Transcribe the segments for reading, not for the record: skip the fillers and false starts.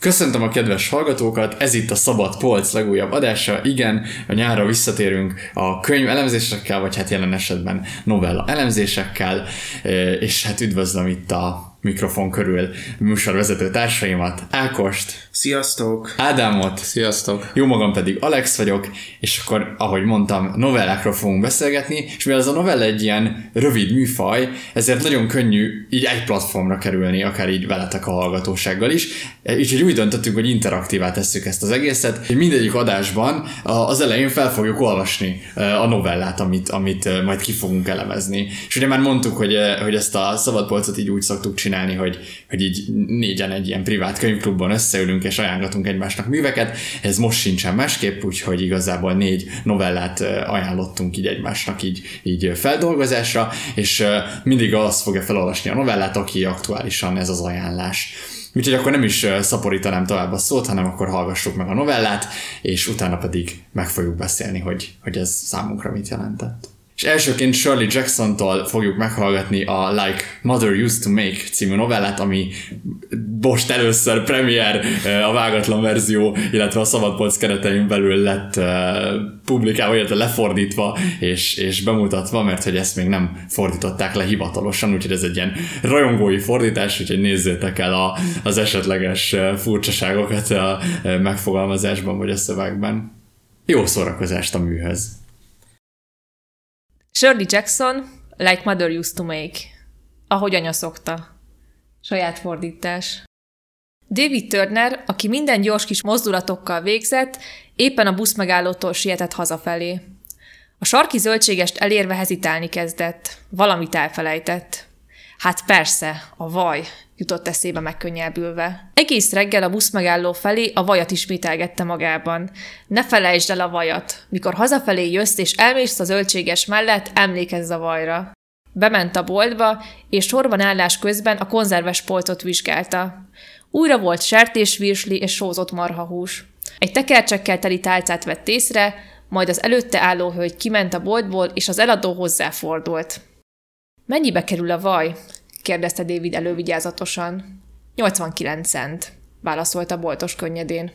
Köszöntöm a kedves hallgatókat, ez itt a Szabad Polc legújabb adása, igen, a nyárra visszatérünk a könyv elemzésekkel, vagy hát jelen esetben novella elemzésekkel, és hát üdvözlöm itt a mikrofon körül műsorvezető társaimat, Ákost. Sziasztok! Ádámot. Sziasztok! Jó magam pedig Alex vagyok, és akkor, ahogy mondtam, novellákról fogunk beszélgetni, és mivel ez a novella egy ilyen rövid műfaj, ezért nagyon könnyű így egy platformra kerülni, akár így veletek a hallgatósággal is, így úgy döntöttünk, hogy interaktívá tesszük ezt az egészet, hogy mindegyik adásban az elején fel fogjuk olvasni a novellát, amit majd ki fogunk elemezni. És ugye már mondtuk, hogy ezt a szabadpolcot így úgy szoktuk csinálni, hogy így négyen egy ilyen privát könyvklubban összeülünk és ajánlatunk egymásnak műveket, ez most sincsen másképp, úgyhogy igazából 4 novellát ajánlottunk így egymásnak így feldolgozásra, és mindig az fogja felolvasni a novellát, aki aktuálisan ez az ajánlás. Úgyhogy akkor nem is szaporítanám tovább a szót, hanem akkor hallgassuk meg a novellát, és utána pedig meg fogjuk beszélni, hogy ez számunkra mit jelentett. És elsőként Shirley Jacksontól fogjuk meghallgatni a Like Mother Used to Make című novellát, ami most először premier, a vágatlan verzió, illetve a Szabadpolc keretein belül lett publikálva, illetve lefordítva és bemutatva, mert hogy ezt még nem fordították le hivatalosan, úgyhogy ez egy ilyen rajongói fordítás, úgyhogy nézzétek el az esetleges furcsaságokat a megfogalmazásban vagy a szövegben. Jó szórakozást a műhöz! Shirley Jackson, Like Mother Used to Make. Ahogy anya szokta. Saját fordítás. David Turner, aki minden gyors kis mozdulatokkal végzett, éppen a buszmegállótól sietett hazafelé. A sarki zöldségest elérve hezitálni kezdett. Valamit elfelejtett. Hát persze, a vaj, jutott eszébe megkönnyebbülve. Egész reggel a buszmegálló felé a vajat ismételgette magában. Ne felejtsd el a vajat. Mikor hazafelé jössz és elmész a zöldséges mellett, emlékezz a vajra. Bement a boltba, és sorban állás közben a konzerves polcot vizsgálta. Újra volt sertésvirsli és sózott marhahús. Egy tekercsekkel teli tálcát vett észre, majd az előtte álló hölgy kiment a boltból, és az eladó hozzáfordult. Mennyibe kerül a vaj? Kérdezte David elővigyázatosan. 89 cent, válaszolta boltos könnyedén.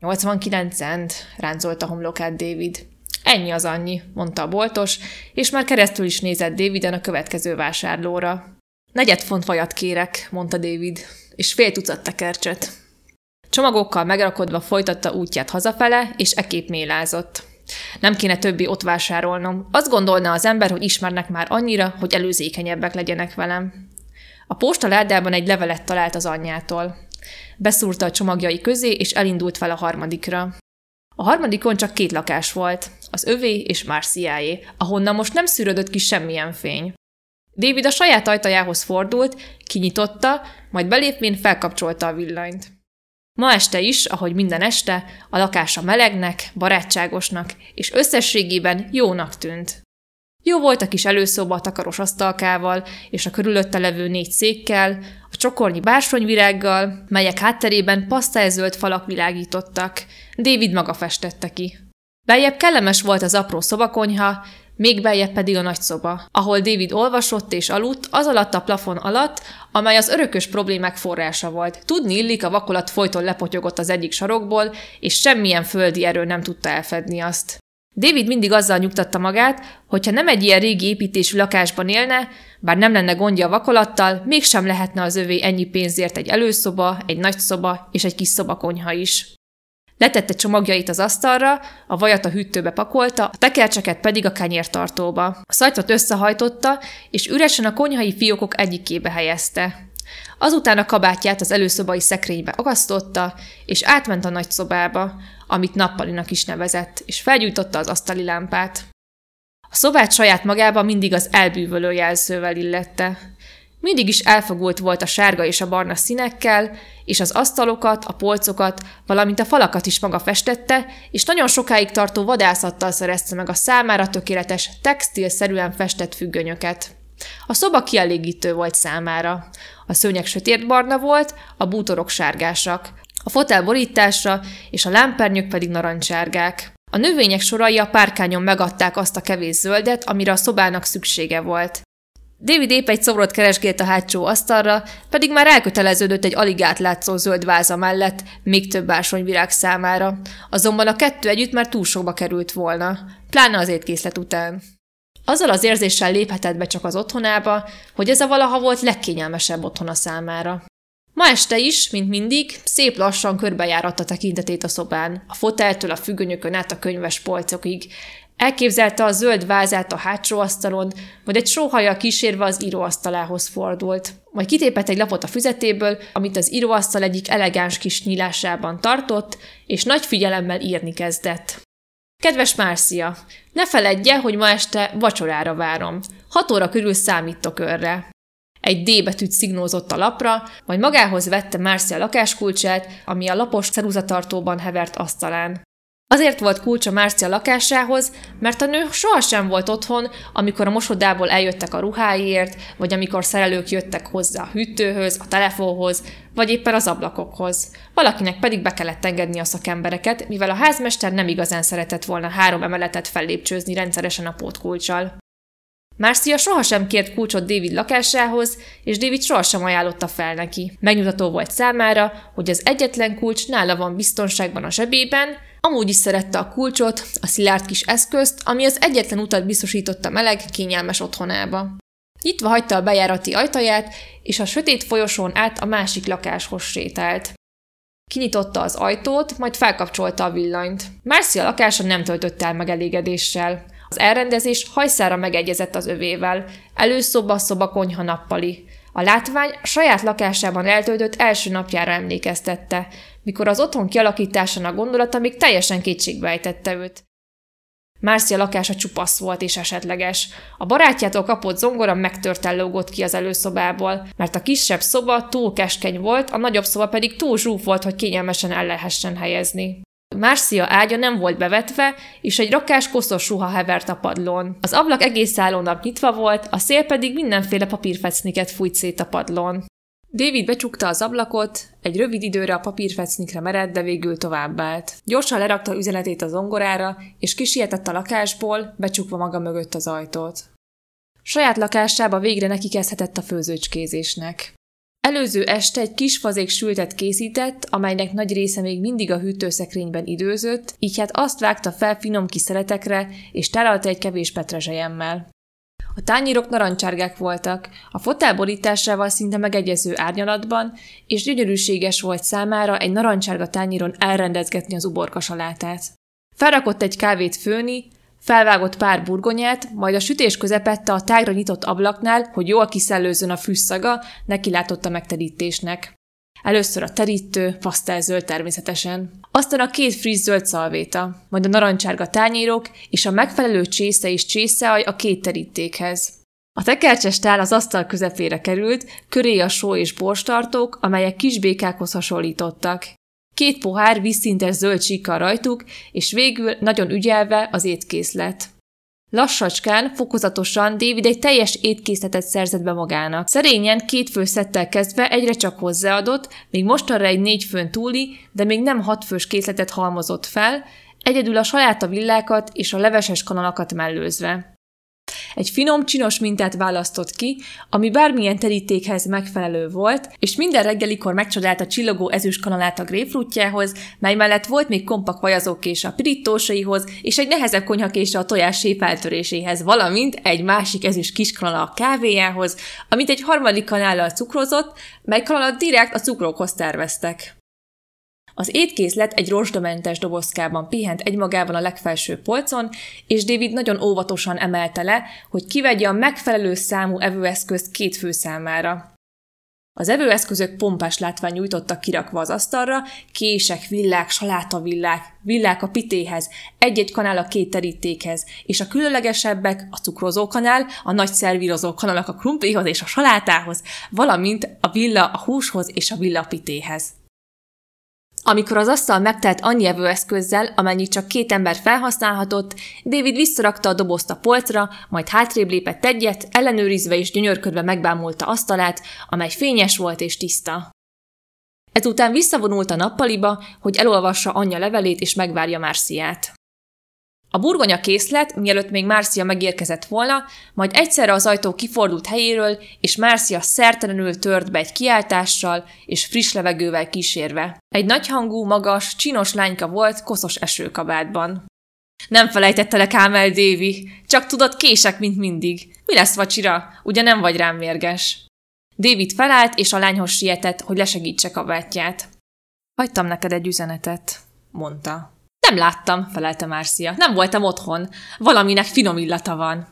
89 cent, ráncolta homlokát David. Ennyi az annyi, mondta a boltos, és már keresztül is nézett Daviden a következő vásárlóra. 4 font vajat kérek, mondta David, és fél tucat tekercset. Csomagokkal megrakodva folytatta útját hazafele, és ekép mélázott. Nem kéne többé ott vásárolnom. Azt gondolná az ember, hogy ismernek már annyira, hogy előzékenyebbek legyenek velem. A postaládában egy levelet talált az anyjától. Beszúrta a csomagjai közé, és elindult fel a harmadikra. A harmadikon csak 2 lakás volt, az övé és Marciáé, ahonnan most nem szűrődött ki semmilyen fény. David a saját ajtajához fordult, kinyitotta, majd belépvén felkapcsolta a villanyt. Ma este is, ahogy minden este, a lakása melegnek, barátságosnak és összességében jónak tűnt. Jó volt a kis előszoba a takaros asztalkával és a körülötte levő 4 székkel, a csokornyi bársonyvirággal, melyek hátterében pasztelzöld falak világítottak. David maga festette ki. Beljebb kellemes volt az apró szobakonyha, még beljebb pedig a nagy szoba, ahol David olvasott és aludt az alatt a plafon alatt, amely az örökös problémák forrása volt. Tudni illik, a vakolat folyton lepotyogott az egyik sarokból, és semmilyen földi erő nem tudta elfedni azt. David mindig azzal nyugtatta magát, hogyha nem egy ilyen régi építésű lakásban élne, bár nem lenne gondja a vakolattal, mégsem lehetne az övé ennyi pénzért egy előszoba, egy nagy szoba és egy kis szobakonyha is. Letette csomagjait az asztalra, a vajat a hűtőbe pakolta, a tekercseket pedig a kenyértartóba. A szajtot összehajtotta, és üresen a konyhai fiókok egyikébe helyezte. Azután a kabátját az előszobai szekrénybe akasztotta, és átment a nagy szobába, amit nappalinak is nevezett, és felgyújtotta az asztali lámpát. A szobát saját magában mindig az elbűvölő jelszővel illette. Mindig is elfogult volt a sárga és a barna színekkel, és az asztalokat, a polcokat, valamint a falakat is maga festette, és nagyon sokáig tartó vadászattal szerezte meg a számára tökéletes, textilszerűen festett függönyöket. A szoba kielégítő volt számára. A szőnyeg sötétbarna volt, a bútorok sárgásak, a fotel borítása és a lámpernyők pedig narancssárgák. A növények sorai a párkányon megadták azt a kevés zöldet, amire a szobának szüksége volt. David épp egy szobrot keresgélt a hátsó asztalra, pedig már elköteleződött egy alig átlátszó zöld váza mellett, még több ásványvirág számára. Azonban a kettő együtt már túl sokba került volna, pláne az étkészlet után. Azzal az érzéssel léphetett be csak az otthonába, hogy ez a valaha volt legkényelmesebb otthona számára. Ma este is, mint mindig, szép lassan körbejáratta tekintetét a szobán, a foteltől a függönyökön át a könyves polcokig. Elképzelte a zöld vázát a hátsó asztalon, majd egy sóhajjal kísérve az íróasztalához fordult. Majd kitépett egy lapot a füzetéből, amit az íróasztal egyik elegáns kis nyílásában tartott, és nagy figyelemmel írni kezdett. Kedves Marcia, ne feledje, hogy ma este vacsorára várom. 6 óra körül számítok önre. Egy D betűt szignózott a lapra, majd magához vette Marcia lakáskulcsát, ami a lapos ceruzatartóban hevert asztalán. Azért volt kulcs a Marcia lakásához, mert a nő sohasem volt otthon, amikor a mosodából eljöttek a ruháért, vagy amikor szerelők jöttek hozzá a hűtőhöz, a telefonhoz, vagy éppen az ablakokhoz. Valakinek pedig be kellett engedni a szakembereket, mivel a házmester nem igazán szeretett volna 3 emeletet fellépcsőzni rendszeresen a pótkulccsal. Marcia sohasem kért kulcsot David lakásához, és David sohasem ajánlotta fel neki. Megnyugtató volt számára, hogy az egyetlen kulcs nála van biztonságban a zsebében, amúgy is szerette a kulcsot, a szilárd kis eszközt, ami az egyetlen utat biztosította meleg, kényelmes otthonába. Nyitva hagyta a bejárati ajtaját, és a sötét folyosón át a másik lakáshoz sétált. Kinyitotta az ajtót, majd felkapcsolta a villanyt. Marcia lakása nem töltött el megelégedéssel. Az elrendezés hajszára megegyezett az övével. Előszoba, szoba, konyha, nappali. A látvány saját lakásában eltöltött első napjára emlékeztette, mikor az otthon kialakításának gondolata még teljesen kétségbe ejtette őt. Marcia lakása csupasz volt és esetleges. A barátjától kapott zongora megtörten lógott ki az előszobából, mert a kisebb szoba túl keskeny volt, a nagyobb szoba pedig túl zsúf volt, hogy kényelmesen el lehessen helyezni. Marcia ágya nem volt bevetve, és egy rakás koszos ruha hevert a padlón. Az ablak egész álló nap nyitva volt, a szél pedig mindenféle papírfecniket fújt szét a padlón. David becsukta az ablakot, egy rövid időre a papírfecnikre merett, de végül továbbállt. Gyorsan lerakta üzenetét a zongorára, és kisietett a lakásból, becsukva maga mögött az ajtót. Saját lakásába végre nekikezdhetett a főzőcskézésnek. Előző este egy kis fazék sültet készített, amelynek nagy része még mindig a hűtőszekrényben időzött, így hát azt vágta fel finom kis szeletekre, és tálalta egy kevés petrezselyemmel. A tányérok narancsárgák voltak, a fotel borításával szinte megegyező árnyalatban, és gyönyörűséges volt számára egy narancsárga tányéron elrendezgetni az uborka salátát. Felrakott egy kávét főni, felvágott pár burgonyát, majd a sütés közepette a tágra nyitott ablaknál, hogy jól kiszellőzzön a fűszaga, nekilátott a megterítésnek. Először a terítő, pasztelzöld természetesen. Aztán a 2 friss zöld szalvéta, majd a narancsárga tányérok és a megfelelő csésze és csészealj a 2 terítékhez. A tekercses tál az asztal közepére került, köré a só és borstartók, amelyek kis békákhoz hasonlítottak. 2 pohár vízszintes zöld csíkkal rajtuk, és végül nagyon ügyelve az étkészlet. Lassacskán, fokozatosan David egy teljes étkészletet szerzett be magának. Szerényen 2 főszettel kezdve egyre csak hozzáadott, még mostanra egy 4 főn túli, de még nem 6 fős készletet halmozott fel, egyedül a saláta villákat és a leveses kanalakat mellőzve. Egy finom, csinos mintát választott ki, ami bármilyen terítékhez megfelelő volt, és minden reggelikor megcsodálta csillogó ezüst kanalát a gréfrutjához, mely mellett volt még kompak vajazókése a pirítósaihoz, és egy nehezebb konyhakése a tojás séffeltöréséhez, valamint egy másik ezüst kiskanala a kávéjához, amit egy 3. kanállal cukrozott, mely kanalat direkt a cukrókhoz terveztek. Az étkészlet egy rozsdamentes dobozkában pihent egymagában a legfelső polcon, és David nagyon óvatosan emelte le, hogy kivegye a megfelelő számú evőeszközt 2 fő számára. Az evőeszközök pompás látvány nyújtottak kirakva az asztalra, kések, villák, salátavillák, villák a pitéhez, egy-egy kanál a 2 terítékhez, és a különlegesebbek a cukrozó kanál, a nagy szervírozó kanalak a krumplihoz és a salátához, valamint a villa a húshoz és a villa a pitéhez. Amikor az asztal megtelt annyi evőeszközzel, amennyit csak 2 ember felhasználhatott, David visszarakta a dobozt a polcra, majd hátrébb lépett egyet, ellenőrizve és gyönyörködve megbámulta asztalát, amely fényes volt és tiszta. Ezután visszavonult a nappaliba, hogy elolvassa anyja levelét és megvárja Marciát. A burgonya készlet, mielőtt még Márcia megérkezett volna, majd egyszerre az ajtó kifordult helyéről, és Márcia szertelenül tört be egy kiáltással és friss levegővel kísérve. Egy nagyhangú, magas, csinos lányka volt koszos esőkabátban. Nem felejtettelek ám el, Dévi. Csak tudod, kések, mint mindig. Mi lesz vacsira? Ugye nem vagy rám mérges? David felállt, és a lányhoz sietett, hogy lesegítse kabátját. Hagytam neked egy üzenetet, mondta. Nem láttam, felelte Márcia. Nem voltam otthon. Valaminek finom illata van.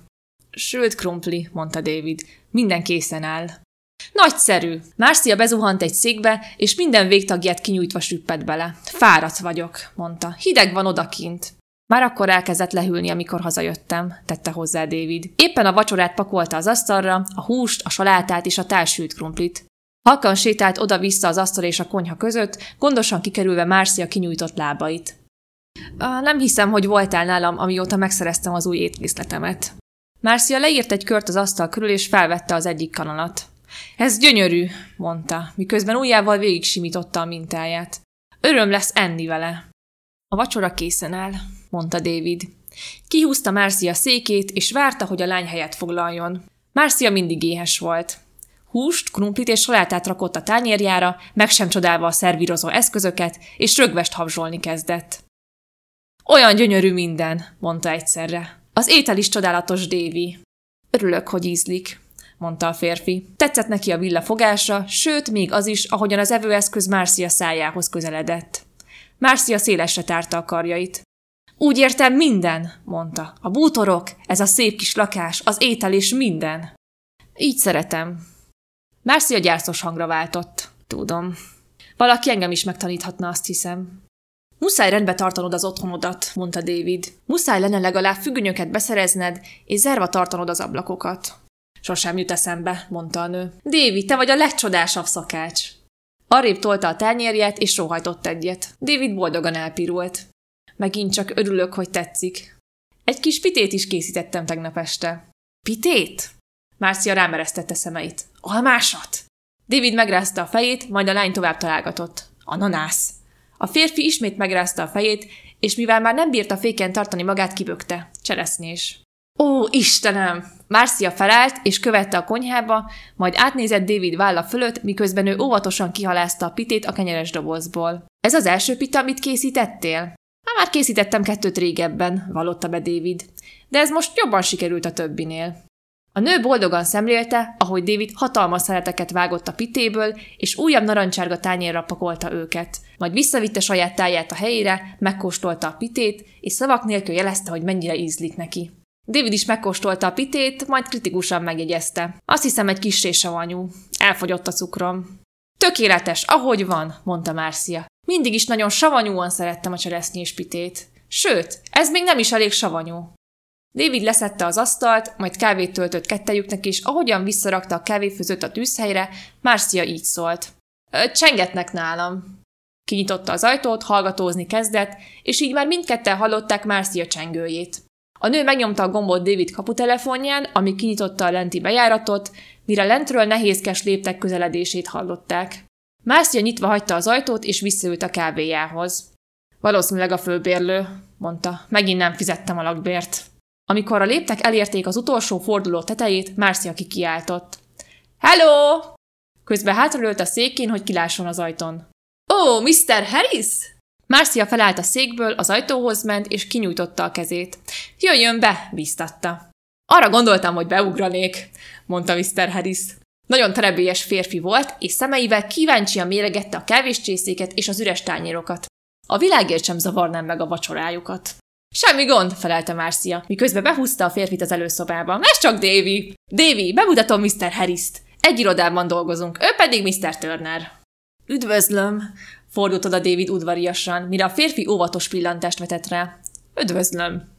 Sült krumpli, mondta David. Minden készen áll. Nagyszerű. Márcia bezuhant egy székbe, és minden végtagját kinyújtva süppett bele. Fáradt vagyok, mondta. Hideg van odakint. Már akkor elkezdett lehűlni, amikor hazajöttem, tette hozzá David. Éppen a vacsorát pakolta az asztalra, a húst, a salátát és a tálsült krumplit. Halkan sétált oda-vissza az asztal és a konyha között, gondosan kikerülve Márcia kinyújtott lábait. Nem hiszem, hogy voltál nálam, amióta megszereztem az új étkészletemet. Márcia leírt egy kört az asztal körül, és felvette az egyik kanalat. Ez gyönyörű, mondta, miközben ujjával végig simította a mintáját. Öröm lesz enni vele. A vacsora készen áll, mondta David. Kihúzta Márcia székét, és várta, hogy a lány helyet foglaljon. Márcia mindig éhes volt. Húst, krumplit és salátát rakott a tányérjára, meg sem csodálva a szervírozó eszközöket, és rögvest habzsolni kezdett. Olyan gyönyörű minden, mondta egyszerre. Az étel is csodálatos, Dévi. Örülök, hogy ízlik, mondta a férfi. Tetszett neki a villa fogása, sőt, még az is, ahogyan az evőeszköz Márcia szájához közeledett. Márcia szélesre tárta a karjait. Úgy értem, minden, mondta. A bútorok, ez a szép kis lakás, az étel és minden. Így szeretem. Márcia gyászos hangra váltott. Tudom. Valaki engem is megtaníthatna, azt hiszem. Muszáj rendbe tartanod az otthonodat, mondta David. Muszáj lenne legalább függönyöket beszerezned, és zárva tartanod az ablakokat. Sosem jut eszembe, mondta a nő. David, te vagy a legcsodásabb szakács. Arrébb tolta a tányérját, és sóhajtott egyet. David boldogan elpirult. Megint csak örülök, hogy tetszik. Egy kis pitét is készítettem tegnap este. Pitét? Márcia rámeresztette szemeit. Almásat? David megrázta a fejét, majd a lány tovább találgatott. Ananász. A férfi ismét megrázta a fejét, és mivel már nem bírta féken tartani magát, kibökte. Cseresznyés. Ó, Istenem! Márcia felállt, és követte a konyhába, majd átnézett David válla fölött, miközben ő óvatosan kihalászta a pitét a kenyeres dobozból. Ez az első pita, amit készítettél? Már készítettem 2 régebben, vallotta be David, de ez most jobban sikerült a többinél. A nő boldogan szemlélte, ahogy David hatalmas szeleteket vágott a pitéből, és újabb narancsárga tányérra pakolta őket. Majd visszavitte saját táját a helyére, megkóstolta a pitét, és szavak nélkül jelezte, hogy mennyire ízlik neki. David is megkóstolta a pitét, majd kritikusan megjegyezte. Azt hiszem, egy kissé savanyú. Elfogyott a cukrom. Tökéletes, ahogy van, mondta Márcia. Mindig is nagyon savanyúan szerettem a cseresznyés pitét. Sőt, ez még nem is elég savanyú. David leszedte az asztalt, majd kávét töltött kettejüknek, és ahogyan visszarakta a kávéfőzőt a tűzhelyre, Márcia így szólt. Csengetnek nálam. Kinyitotta az ajtót, hallgatózni kezdett, és így már mindketten hallották Márcia csengőjét. A nő megnyomta a gombot David kaputelefonján, ami kinyitotta a lenti bejáratot, mire lentről nehézkes léptek közeledését hallották. Márcia nyitva hagyta az ajtót, és visszaült a kávéjához. Valószínűleg a főbérlő, mondta. Megint nem fizettem a lakbért. Amikor a léptek elérték az utolsó forduló tetejét, Márcia kikiáltott. Hello! Közben hátralőlt a székén, hogy kilásson az ajtón. Ó, Mr. Harris! Márcia felállt a székből, az ajtóhoz ment, és kinyújtotta a kezét. Jöjjön be, bíztatta. Arra gondoltam, hogy beugranék, mondta Mr. Harris. Nagyon terebélyes férfi volt, és szemeivel kíváncsian méregette a kávéscsészéket és az üres tányérokat. A világért sem zavarnám meg a vacsorájukat. Semmi gond, felelte Márcia, miközben behúzta a férfit az előszobába. Ez csak Davy. Davy, bemutatom Mr. Harrist. Egy irodában dolgozunk, ő pedig Mr. Turner. Üdvözlöm, fordult oda David udvariasan, mire a férfi óvatos pillantást vetett rá. Üdvözlöm.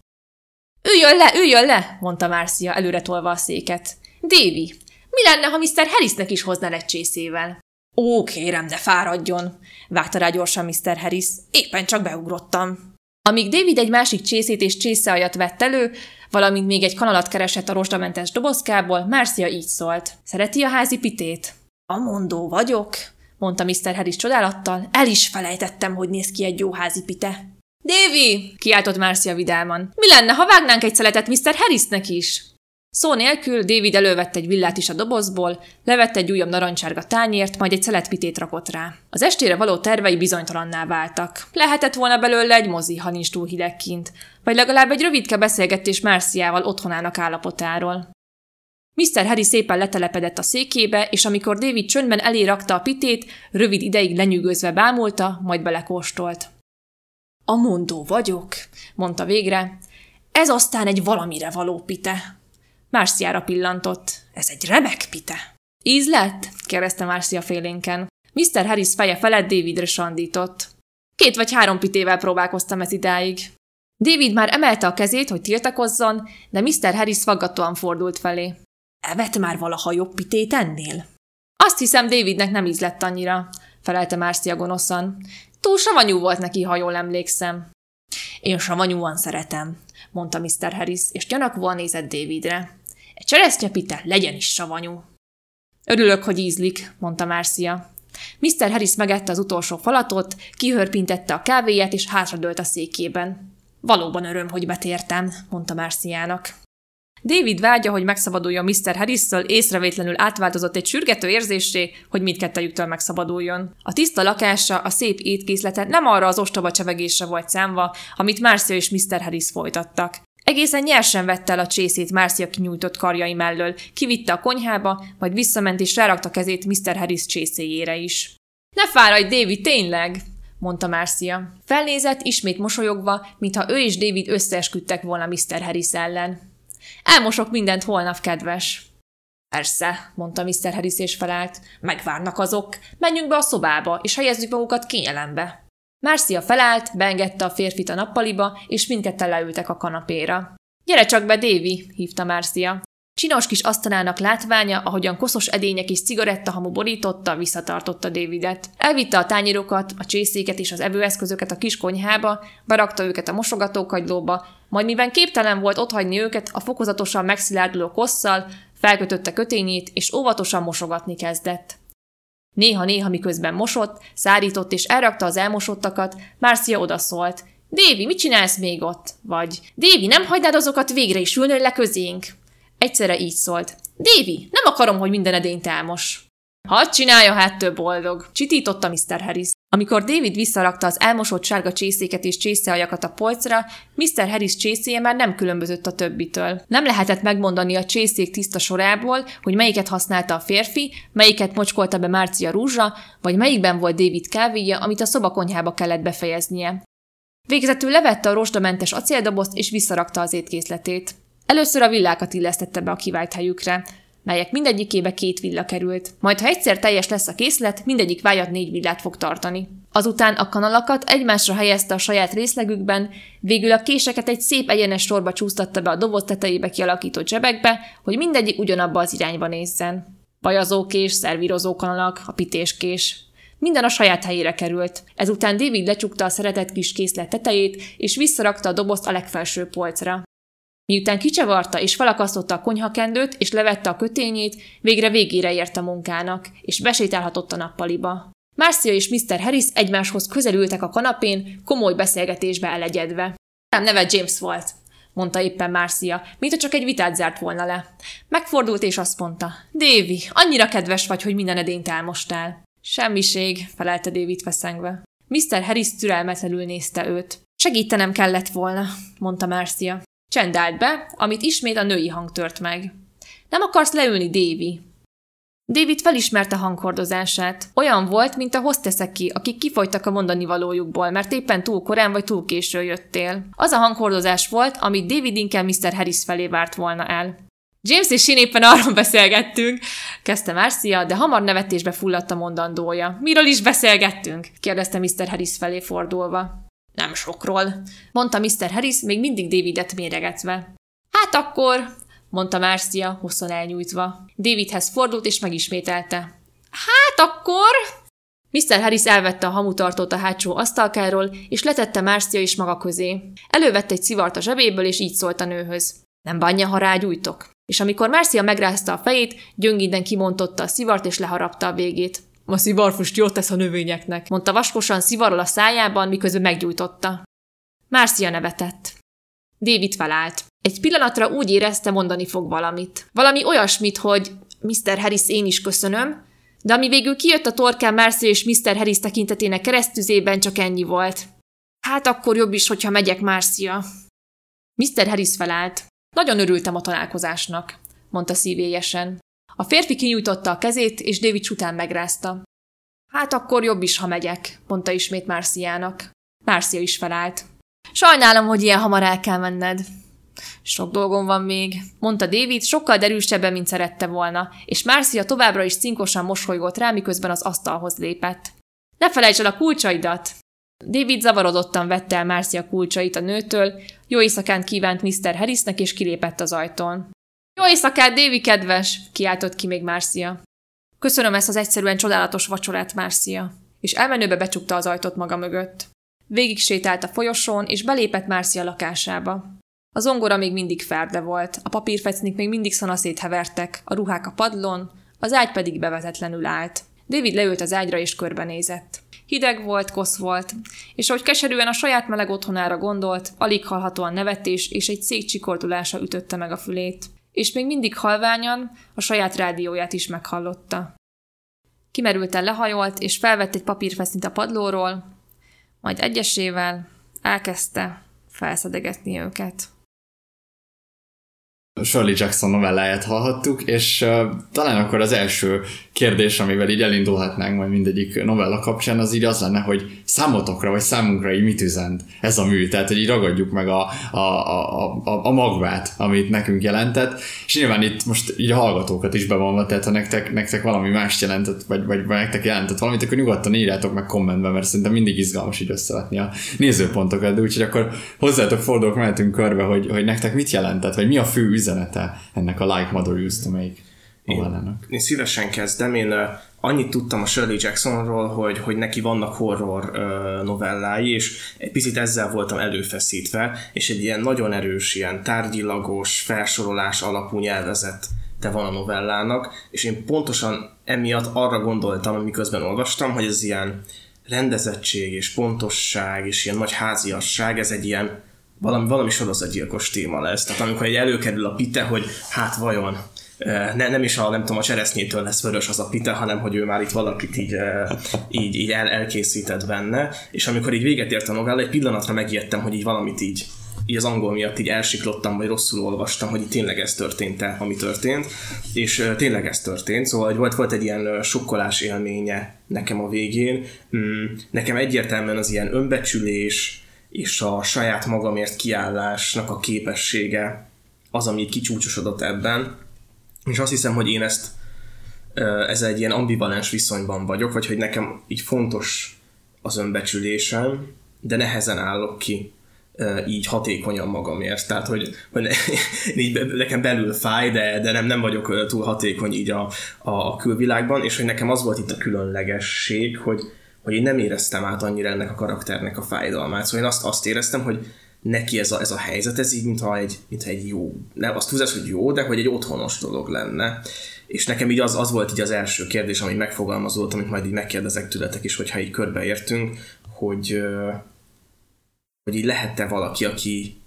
Üljön le, mondta Márcia, előretolva a széket. Davy. Mi lenne, ha Mr. Harrisnek is hoznál egy csészével? Ó, kérem, ne fáradjon, vágta rá gyorsan Mr. Harris. Éppen csak beugrottam. Amíg David egy másik csészét és csészealjat vett elő, valamint még egy kanalat keresett a rozsdamentes dobozkából, Márcia így szólt. Szereti a házi pitét? Amondó vagyok, mondta Mr. Harris csodálattal. El is felejtettem, hogy néz ki egy jó házi pite. Davy! Kiáltott Marcia vidáman. Mi lenne, ha vágnánk egy szeletet Mr. Harrisnek is? Szó nélkül David elővett egy villát is a dobozból, levett egy újabb narancsárga tányért, majd egy szeletpitét rakott rá. Az estére való tervei bizonytalanná váltak. Lehetett volna belőle egy mozi, ha nincs túl hideg kint, vagy legalább egy rövidke beszélgetés Marciával otthonának állapotáról. Mr. Harris szépen letelepedett a székébe, és amikor David csöndben elé rakta a pitét, rövid ideig lenyűgözve bámulta, majd belekóstolt. A mondó vagyok, mondta végre. Ez aztán egy valamire való pite. Marciára pillantott. Ez egy remek pite. Íz lett? kérdezte Marcia félénken. Mr. Harris feje felett Davidre sandított. 2 vagy 3 pitével próbálkoztam ez idáig. David már emelte a kezét, hogy tiltakozzon, de Mr. Harris faggatóan fordult felé. Evett már valaha jobb pitét ennél? Azt hiszem, Davidnek nem ízlett annyira, felelte Marcia gonoszan. Túl savanyú volt neki, ha jól emlékszem. Én savanyúan szeretem, mondta Mr. Harris, és gyanakvóan nézett Davidre. Egy cseresznyepite legyen is savanyú. Örülök, hogy ízlik, mondta Marcia. Mr. Harris megette az utolsó falatot, kihörpintette a kávéját, és hátradőlt a székében. Valóban öröm, hogy betértem, mondta Marciának. David vágya, hogy megszabaduljon Mr. Harristől, észrevétlenül átváltozott egy sürgető érzésé, hogy mindkettejüktől megszabaduljon. A tiszta lakása, a szép étkészlete nem arra az ostoba csevegésre volt számva, amit Marcia és Mr. Harris folytattak. Egészen nyersen vette el a csészét Marcia kinyújtott karjai mellől, kivitte a konyhába, majd visszament és rárakta kezét Mr. Harris csészéjére is. Ne fáradj, David, tényleg! Mondta Marcia. Felnézett, ismét mosolyogva, mintha ő és David összeesküdtek volna Mr. Harris ellen. Elmosok mindent holnap, kedves. Persze, mondta Mr. Harris és felállt. Megvárnak azok. Menjünk be a szobába, és helyezzük magukat kényelembe. Marcia felállt, beengedte a férfit a nappaliba, és mindketten leültek a kanapéra. Gyere csak be, Davy, hívta Marcia. Csinos kis asztalának látványa, ahogyan koszos edények és cigarettahamu borította, visszatartotta Davidet. Elvitte a tányérokat, a csészéket és az evőeszközöket a kis konyhába, berakta őket a mosogatókagylóba, majd mivel képtelen volt otthagyni őket a fokozatosan megszilárduló kosszal, felkötötte kötényét és óvatosan mosogatni kezdett. Néha-néha miközben mosott, szárított és elrakta az elmosottakat, Marcia odaszólt. Davy, mit csinálsz még ott? Vagy Davy, nem hagynád azokat végre is ülnöl le közénk? Egyszerre így szólt. Davy, nem akarom, hogy minden edényt elmos. Hadd csinálja, hát több boldog, csitította Mr. Harris. Amikor David visszarakta az elmosott sárga csészéket és csészeajakat a polcra, Mr. Harris csészéje már nem különbözött a többitől. Nem lehetett megmondani a csészék tiszta sorából, hogy melyiket használta a férfi, melyiket mocskolta be Marcia rúzsa, vagy melyikben volt David kávéja, amit a szobakonyhába kellett befejeznie. Végezetül levette a rozsdamentes acéldobozt és visszarakta az étkészletét. Először a villákat illesztette be a kivált helyükre, melyek mindegyikébe 2 villa került. Majd ha egyszer teljes lesz a készlet, mindegyik vájat 4 villát fog tartani. Azután a kanalakat egymásra helyezte a saját részlegükben, végül a késeket egy szép egyenes sorba csúsztatta be a doboz tetejébe kialakított zsebekbe, hogy mindegyik ugyanabba az irányba nézzen. Vajazókés, szervírozó kanalak, a pitéskés. Minden a saját helyére került. Ezután David lecsukta a szeretett kis készlet tetejét, és visszarakta a dobozt a legfelső polcra. Miután kicsavarta és felakasztotta a konyhakendőt és levette a kötényét, végre-végére ért a munkának, és besétálhatott a nappaliba. Marcia és Mr. Harris egymáshoz közelültek a kanapén, komoly beszélgetésbe elegyedve. Nem neve James volt, mondta éppen Marcia, mintha csak egy vitát zárt volna le. Megfordult és azt mondta, Davy, annyira kedves vagy, hogy minden edényt elmostál. Semmiség, felelte David feszengve. Mr. Harris türelmetlenül nézte őt. Segítenem kellett volna, mondta Marcia. Csend állt be, amit ismét a női hang tört meg. Nem akarsz leülni, Davy? David felismerte hanghordozását. Olyan volt, mint a hoszteszeki, akik kifogytak a mondanivalójukból, mert éppen túl korán vagy túl későn jöttél. Az a hanghordozás volt, amit David inkább Mr. Harris felé várt volna el. James és én éppen arról beszélgettünk, kezdte Marcia, de hamar nevetésbe fulladt a mondandója. Miről is beszélgettünk? kérdezte Mr. Harris felé fordulva. Nem sokról, mondta Mr. Harris, még mindig Davidet méregetve. Hát akkor, mondta Marcia, hosszan elnyújtva. Davidhez fordult és megismételte. Hát akkor... Mr. Harris elvette a hamutartót a hátsó asztalkáról, és letette Marcia is maga közé. Elővette egy szivart a zsebéből, és így szólt a nőhöz. Nem bánja, ha rágyújtok. És amikor Marcia megrázta a fejét, gyöngéden kimontotta a szivart, és leharapta a végét. Ma szivarfust jót tesz a növényeknek, mondta vaskosan szivarral a szájában, miközben meggyújtotta. Marcia nevetett. David felállt. Egy pillanatra úgy érezte, mondani fog valamit. Valami olyasmit, hogy Mr. Harris, én is köszönöm, de ami végül kijött a torkán Marcia és Mr. Harris tekintetének keresztüzében, csak ennyi volt. Hát akkor jobb is, hogyha megyek, Marcia. Mr. Harris felállt. Nagyon örültem a találkozásnak, mondta szívélyesen. A férfi kinyújtotta a kezét, és David csután megrázta. Hát akkor jobb is, ha megyek, mondta ismét Marciának. Marcia is felállt. Sajnálom, hogy ilyen hamar el kell menned. Sok dolgom van még, mondta David, sokkal derűsebben, mint szerette volna, és Marcia továbbra is cinkosan mosolygott rá, miközben az asztalhoz lépett. Ne felejts el a kulcsaidat! David zavarodottan vette el Marcia kulcsait a nőtől, jó éjszakán kívánt Mr. Harrisnek, és kilépett az ajtón. Jó éjszakát, Davy kedves! Kiáltott ki még Marcia. Köszönöm ezt az egyszerűen csodálatos vacsorát, Marcia. És elmenőbe becsukta az ajtót maga mögött. Végig sétált a folyosón, és belépett Marcia lakásába. A zongora még mindig ferde volt, a papírfecnik még mindig szanaszét hevertek, a ruhák a padlón, az ágy pedig bevezetlenül állt. David leült az ágyra és körbenézett. Hideg volt, kosz volt, és ahogy keserűen a saját meleg otthonára gondolt, alig hallhatóan nevetés és egy szék csikordulása ütötte meg a fülét. És még mindig halványan a saját rádióját is meghallotta. Kimerülten lehajolt, és felvett egy papírfeszint a padlóról, majd egyesével elkezdte felszedegetni őket. Shirley Jackson novelláját hallhattuk, és talán akkor az első kérdés, amivel így elindulhatnánk majd mindegyik novella kapcsán, az így az lenne, hogy számotokra vagy számunkra így mit üzent ez a mű, tehát hogy így ragadjuk meg a magvát, amit nekünk jelentett, és nyilván itt most így a hallgatókat is bevonva, tehát ha nektek valami mást jelentett, vagy nektek jelentett valamit, akkor nyugodtan írjátok meg kommentben, mert szerintem mindig izgalmas így összevetni a nézőpontokat, de úgyhogy akkor hozzátok fordulok, mehetünk körbe, hogy nektek mit jelentett, vagy mi a fő üzenete ennek a Like Mother Used to Make novellának. Én szívesen kezdem, én annyit tudtam a Shirley Jacksonról, hogy neki vannak horror novellái, és egy picit ezzel voltam előfeszítve, és egy ilyen nagyon erős, ilyen tárgyilagos, felsorolás alapú nyelvezete van a novellának, és én pontosan emiatt arra gondoltam, miközben olvastam, hogy ez ilyen rendezettség és pontosság, és ilyen nagy háziasság, ez egy ilyen valami sorozatgyilkos téma lesz. Tehát amikor egy előkerül a pite, hogy hát vajon nem is a cseresznyétől lesz vörös az a pite, hanem hogy ő már itt valakit így elkészített benne. És amikor így véget ért a novella, egy pillanatra megijedtem, hogy így valamit így az angol miatt így elsiklottam, vagy rosszul olvastam, hogy tényleg ez történt-e, ami történt. És tényleg ez történt. Szóval volt egy ilyen sokkolás élménye nekem a végén. Nekem egyértelműen az ilyen önbecsülés és a saját magamért kiállásnak a képessége az, ami kicsúcsosodott ebben. És azt hiszem, hogy én ez egy ilyen ambivalens viszonyban vagyok, vagy hogy nekem így fontos az önbecsülésem, de nehezen állok ki így hatékonyan magamért. Tehát, hogy nekem belül fáj, de nem vagyok túl hatékony így a külvilágban, és hogy nekem az volt itt a különlegesség, hogy én nem éreztem át annyira ennek a karakternek a fájdalmát. Szóval én azt éreztem, hogy neki ez a helyzet, ez így, mintha egy jó, nem, azt túlzás, hogy jó, de hogy egy otthonos dolog lenne. És nekem így az volt így az első kérdés, ami megfogalmazódott, amit majd így megkérdezek tőletek is, hogyha így körbeértünk, hogy így lehet-e valaki, aki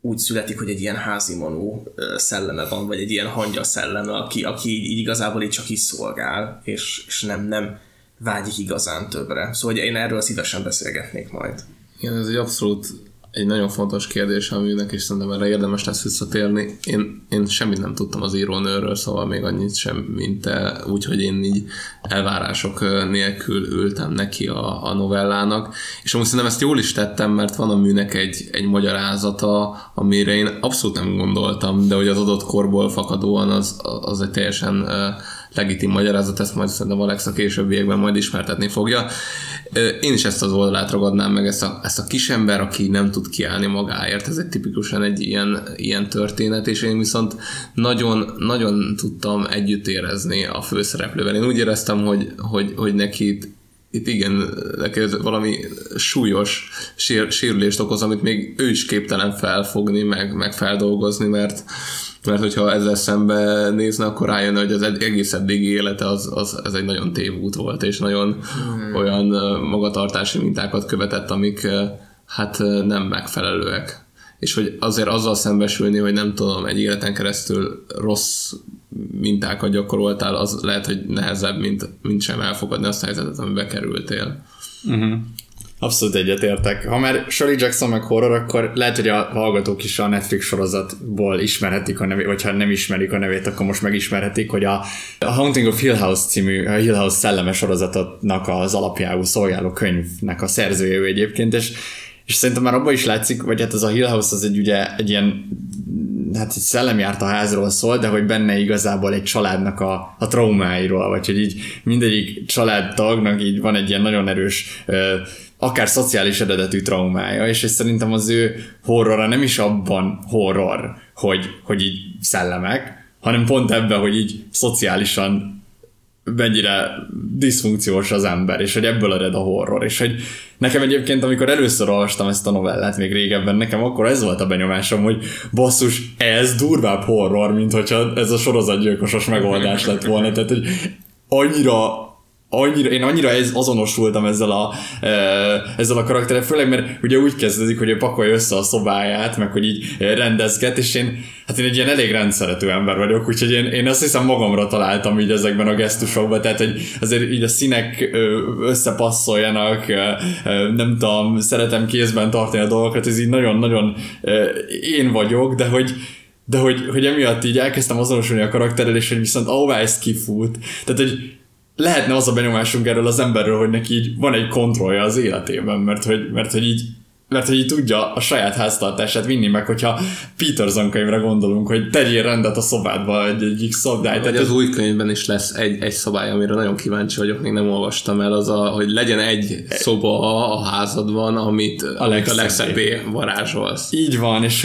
úgy születik, hogy egy ilyen házimanó szelleme van, vagy egy ilyen hangya szelleme, aki így igazából így csak szolgál, és nem vágyik igazán többre. Szóval én erről szívesen beszélgetnék majd. Igen, ez egy abszolút egy nagyon fontos kérdés a műnek, és szerintem erre érdemes lesz visszatérni. Én semmit nem tudtam az írónőről, szóval még annyit sem, mint te, úgyhogy én így elvárások nélkül ültem neki a novellának, és amúgy szerintem ezt jól is tettem, mert van a műnek egy magyarázata, amire én abszolút nem gondoltam, de hogy az adott korból fakadóan az egy teljesen legitim magyarázat, ezt majd szerintem Alex a későbbiekben majd ismertetni fogja. Én is ezt az oldalát ragadnám meg, ezt a kisember, aki nem tud kiállni magáért, ez egy tipikusan egy ilyen történet, és én viszont nagyon, nagyon tudtam együtt érezni a főszereplővel. Én úgy éreztem, hogy neki itt igen, valami súlyos sérülést okoz, amit még ő is képtelen felfogni, meg feldolgozni, mert hogyha ezzel szembe nézne, akkor rájön, hogy az egész eddigi élete az egy nagyon tévút volt, és nagyon olyan magatartási mintákat követett, amik hát nem megfelelőek. És hogy azért azzal szembesülni, hogy nem tudom, egy életen keresztül rossz mintákat gyakoroltál, az lehet, hogy nehezebb, mint sem elfogadni azt a helyzetet, amiben kerültél. Uh-huh. Abszolút egyetértek. Ha már Shirley Jackson meg horror, akkor lehet, hogy a hallgatók is a Netflix sorozatból ismerhetik a nevét, vagy ha nem ismerik a nevét, akkor most megismerhetik, hogy a Haunting of Hill House című, a Hill House szellemes sorozatnak az alapjául szolgáló könyvnek a szerzője ő egyébként, és szerintem már abban is látszik, vagy hát ez a Hill House az egy ilyen, hát egy szellemjárta házról szól, de hogy benne igazából egy családnak a traumáiról, vagy hogy így mindegyik családtagnak így van egy ilyen nagyon erős, akár szociális eredetű traumája, és szerintem az ő horrora nem is abban horror, hogy így szellemek, hanem pont ebben, hogy így szociálisan mennyire diszfunkciós az ember, és hogy ebből ered a horror, és hogy nekem egyébként, amikor először olvastam ezt a novellát még régebben, nekem akkor ez volt a benyomásom, hogy basszus, ez durvább horror, mint hogyha ez a sorozatgyilkosos megoldás lett volna, tehát hogy annyira azonosultam ezzel a karakterrel, főleg mert ugye úgy kezdődik, hogy ő pakolja össze a szobáját, meg hogy így rendezget, és én egy ilyen elég rendszerető ember vagyok, úgyhogy én azt hiszem magamra találtam így ezekben a gesztusokban, tehát hogy azért így a színek összepasszoljanak, nem tudom, szeretem kézben tartani a dolgokat, ez így nagyon-nagyon én vagyok, de hogy emiatt így elkezdtem azonosulni a karakterrel, és hogy viszont ahová ez kifut, tehát hogy lehetne az a benyomásunk erről az emberről, hogy neki így van egy kontrollja az életében, mert hogy így tudja a saját háztartását vinni, meg hogyha Peterson könyvre gondolunk, hogy tegyél rendet a szobádba egyik szobdájt. Tehát az új könyvben is lesz egy szobály, amire nagyon kíváncsi vagyok, még nem olvastam el, az hogy legyen egy szoba a házadban, amit a legszebbé varázsolsz. Így van, és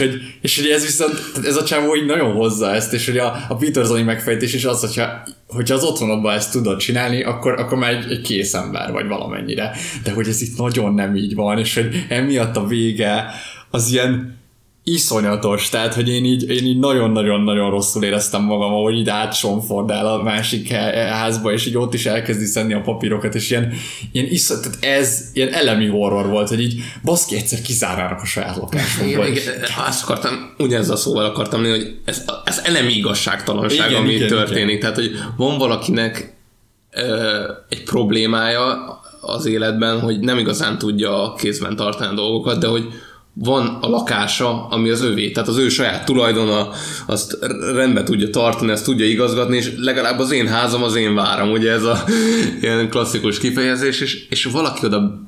hogy ez viszont, ez a csávó így nagyon hozza ezt, és hogy a Petersoni megfejtés is az, hogyha az otthonodban ezt tudod csinálni, akkor már egy kész ember vagy valamennyire. De hogy ez itt nagyon nem így van, és hogy emiatt a vége az ilyen iszonyatos, tehát hogy én így nagyon-nagyon-nagyon rosszul éreztem magam, ahogy így átsonfordál a másik házba, és így ott is elkezdi szedni a papírokat, és tehát ez ilyen elemi horror volt, hogy így baszki, egyszer kizárnának a saját lakásunkból. Azt akartam, ugyanezzel a szóval akartam lenni, hogy ez elemi igazságtalanság, ami történik. Tehát, hogy van valakinek egy problémája az életben, hogy nem igazán tudja a kézben tartani a dolgokat, de hogy van a lakása, ami az övé, tehát az ő saját tulajdona, azt rendben tudja tartani, azt tudja igazgatni, és legalább az én házam, az én váram, ugye ez a ilyen klasszikus kifejezés, és valaki oda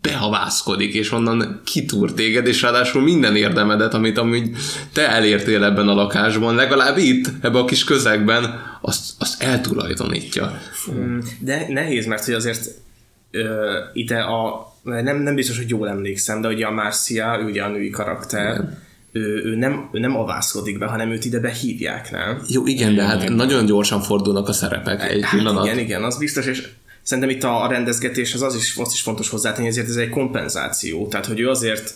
behavászkodik, és onnan kitúr téged, és ráadásul minden érdemedet, amit te elértél ebben a lakásban, legalább itt, ebben a kis közegben, azt eltulajdonítja. De nehéz, mert hogy azért itt nem biztos, hogy jól emlékszem, de ugye a Marcia, ő ugye a női karakter, ő nem avászkodik be, hanem őt ide behívják, nem? Jó, igen, de hát nagyon gyorsan fordulnak a szerepek egy pillanat. Igen, az biztos, és szerintem itt a rendezgetés az is fontos hozzátenni, ezért ez egy kompenzáció, tehát hogy ő azért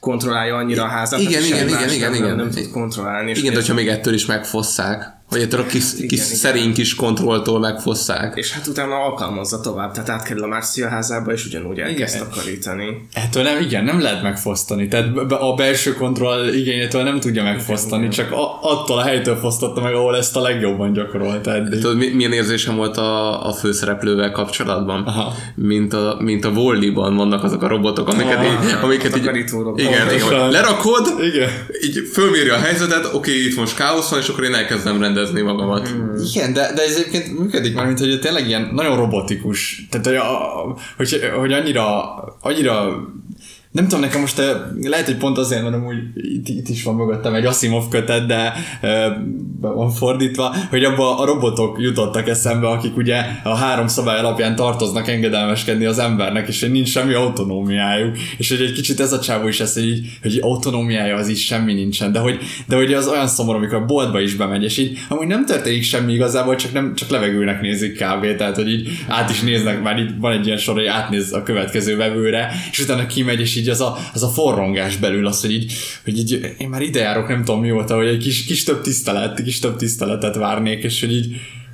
kontrollálja annyira a házat, nem tud kontrollálni. Igen, de hogyha még ettől is megfosszák, vagy ettől a kis szerény kis kontrolltól megfosszák. És hát utána alkalmazza tovább, tehát átkerül a Marcia házába, és ugyanúgy elkezd takarítani. Ettől nem lehet megfosztani, tehát a belső kontroll igényétől nem tudja megfosztani, csak attól a helytől fosztatta meg, ahol ezt a legjobban gyakorolt. Milyen érzésem volt a főszereplővel kapcsolatban? Mint a Wall-E-ban vannak azok a robotok, amiket így... Igen, lerakod, így fölmérje a helyzetet, oké, itt most káosz van, és akkor én elkezdem rendezni magamat. Igen, de ez egyébként működik már, mint hogy tényleg ilyen nagyon robotikus, tehát hogy annyira nem tudom, nekem most lehet, hogy pont azért, mert amúgy itt is van mögöttem egy Asimov kötet, de be van fordítva, hogy abba a robotok jutottak eszembe, akik ugye a 3 szabály alapján tartoznak engedelmeskedni az embernek, és hogy nincs semmi autonómiájuk, és hogy egy kicsit ez a csávó is ez, hogy autonómiája az is semmi nincsen, de hogy az olyan szomorú, amikor a boltba is bemegy, és így amúgy nem történik semmi igazából, csak levegőnek nézik kb, tehát hogy így át is néznek, már itt van egy ilyen sor, hogy átnéz a következő vevőre, és utána kimegy, és így az a forrongás belül az, hogy így én már ide járok, nem tudom mióta, hogy egy kis több tiszteletet várnék, és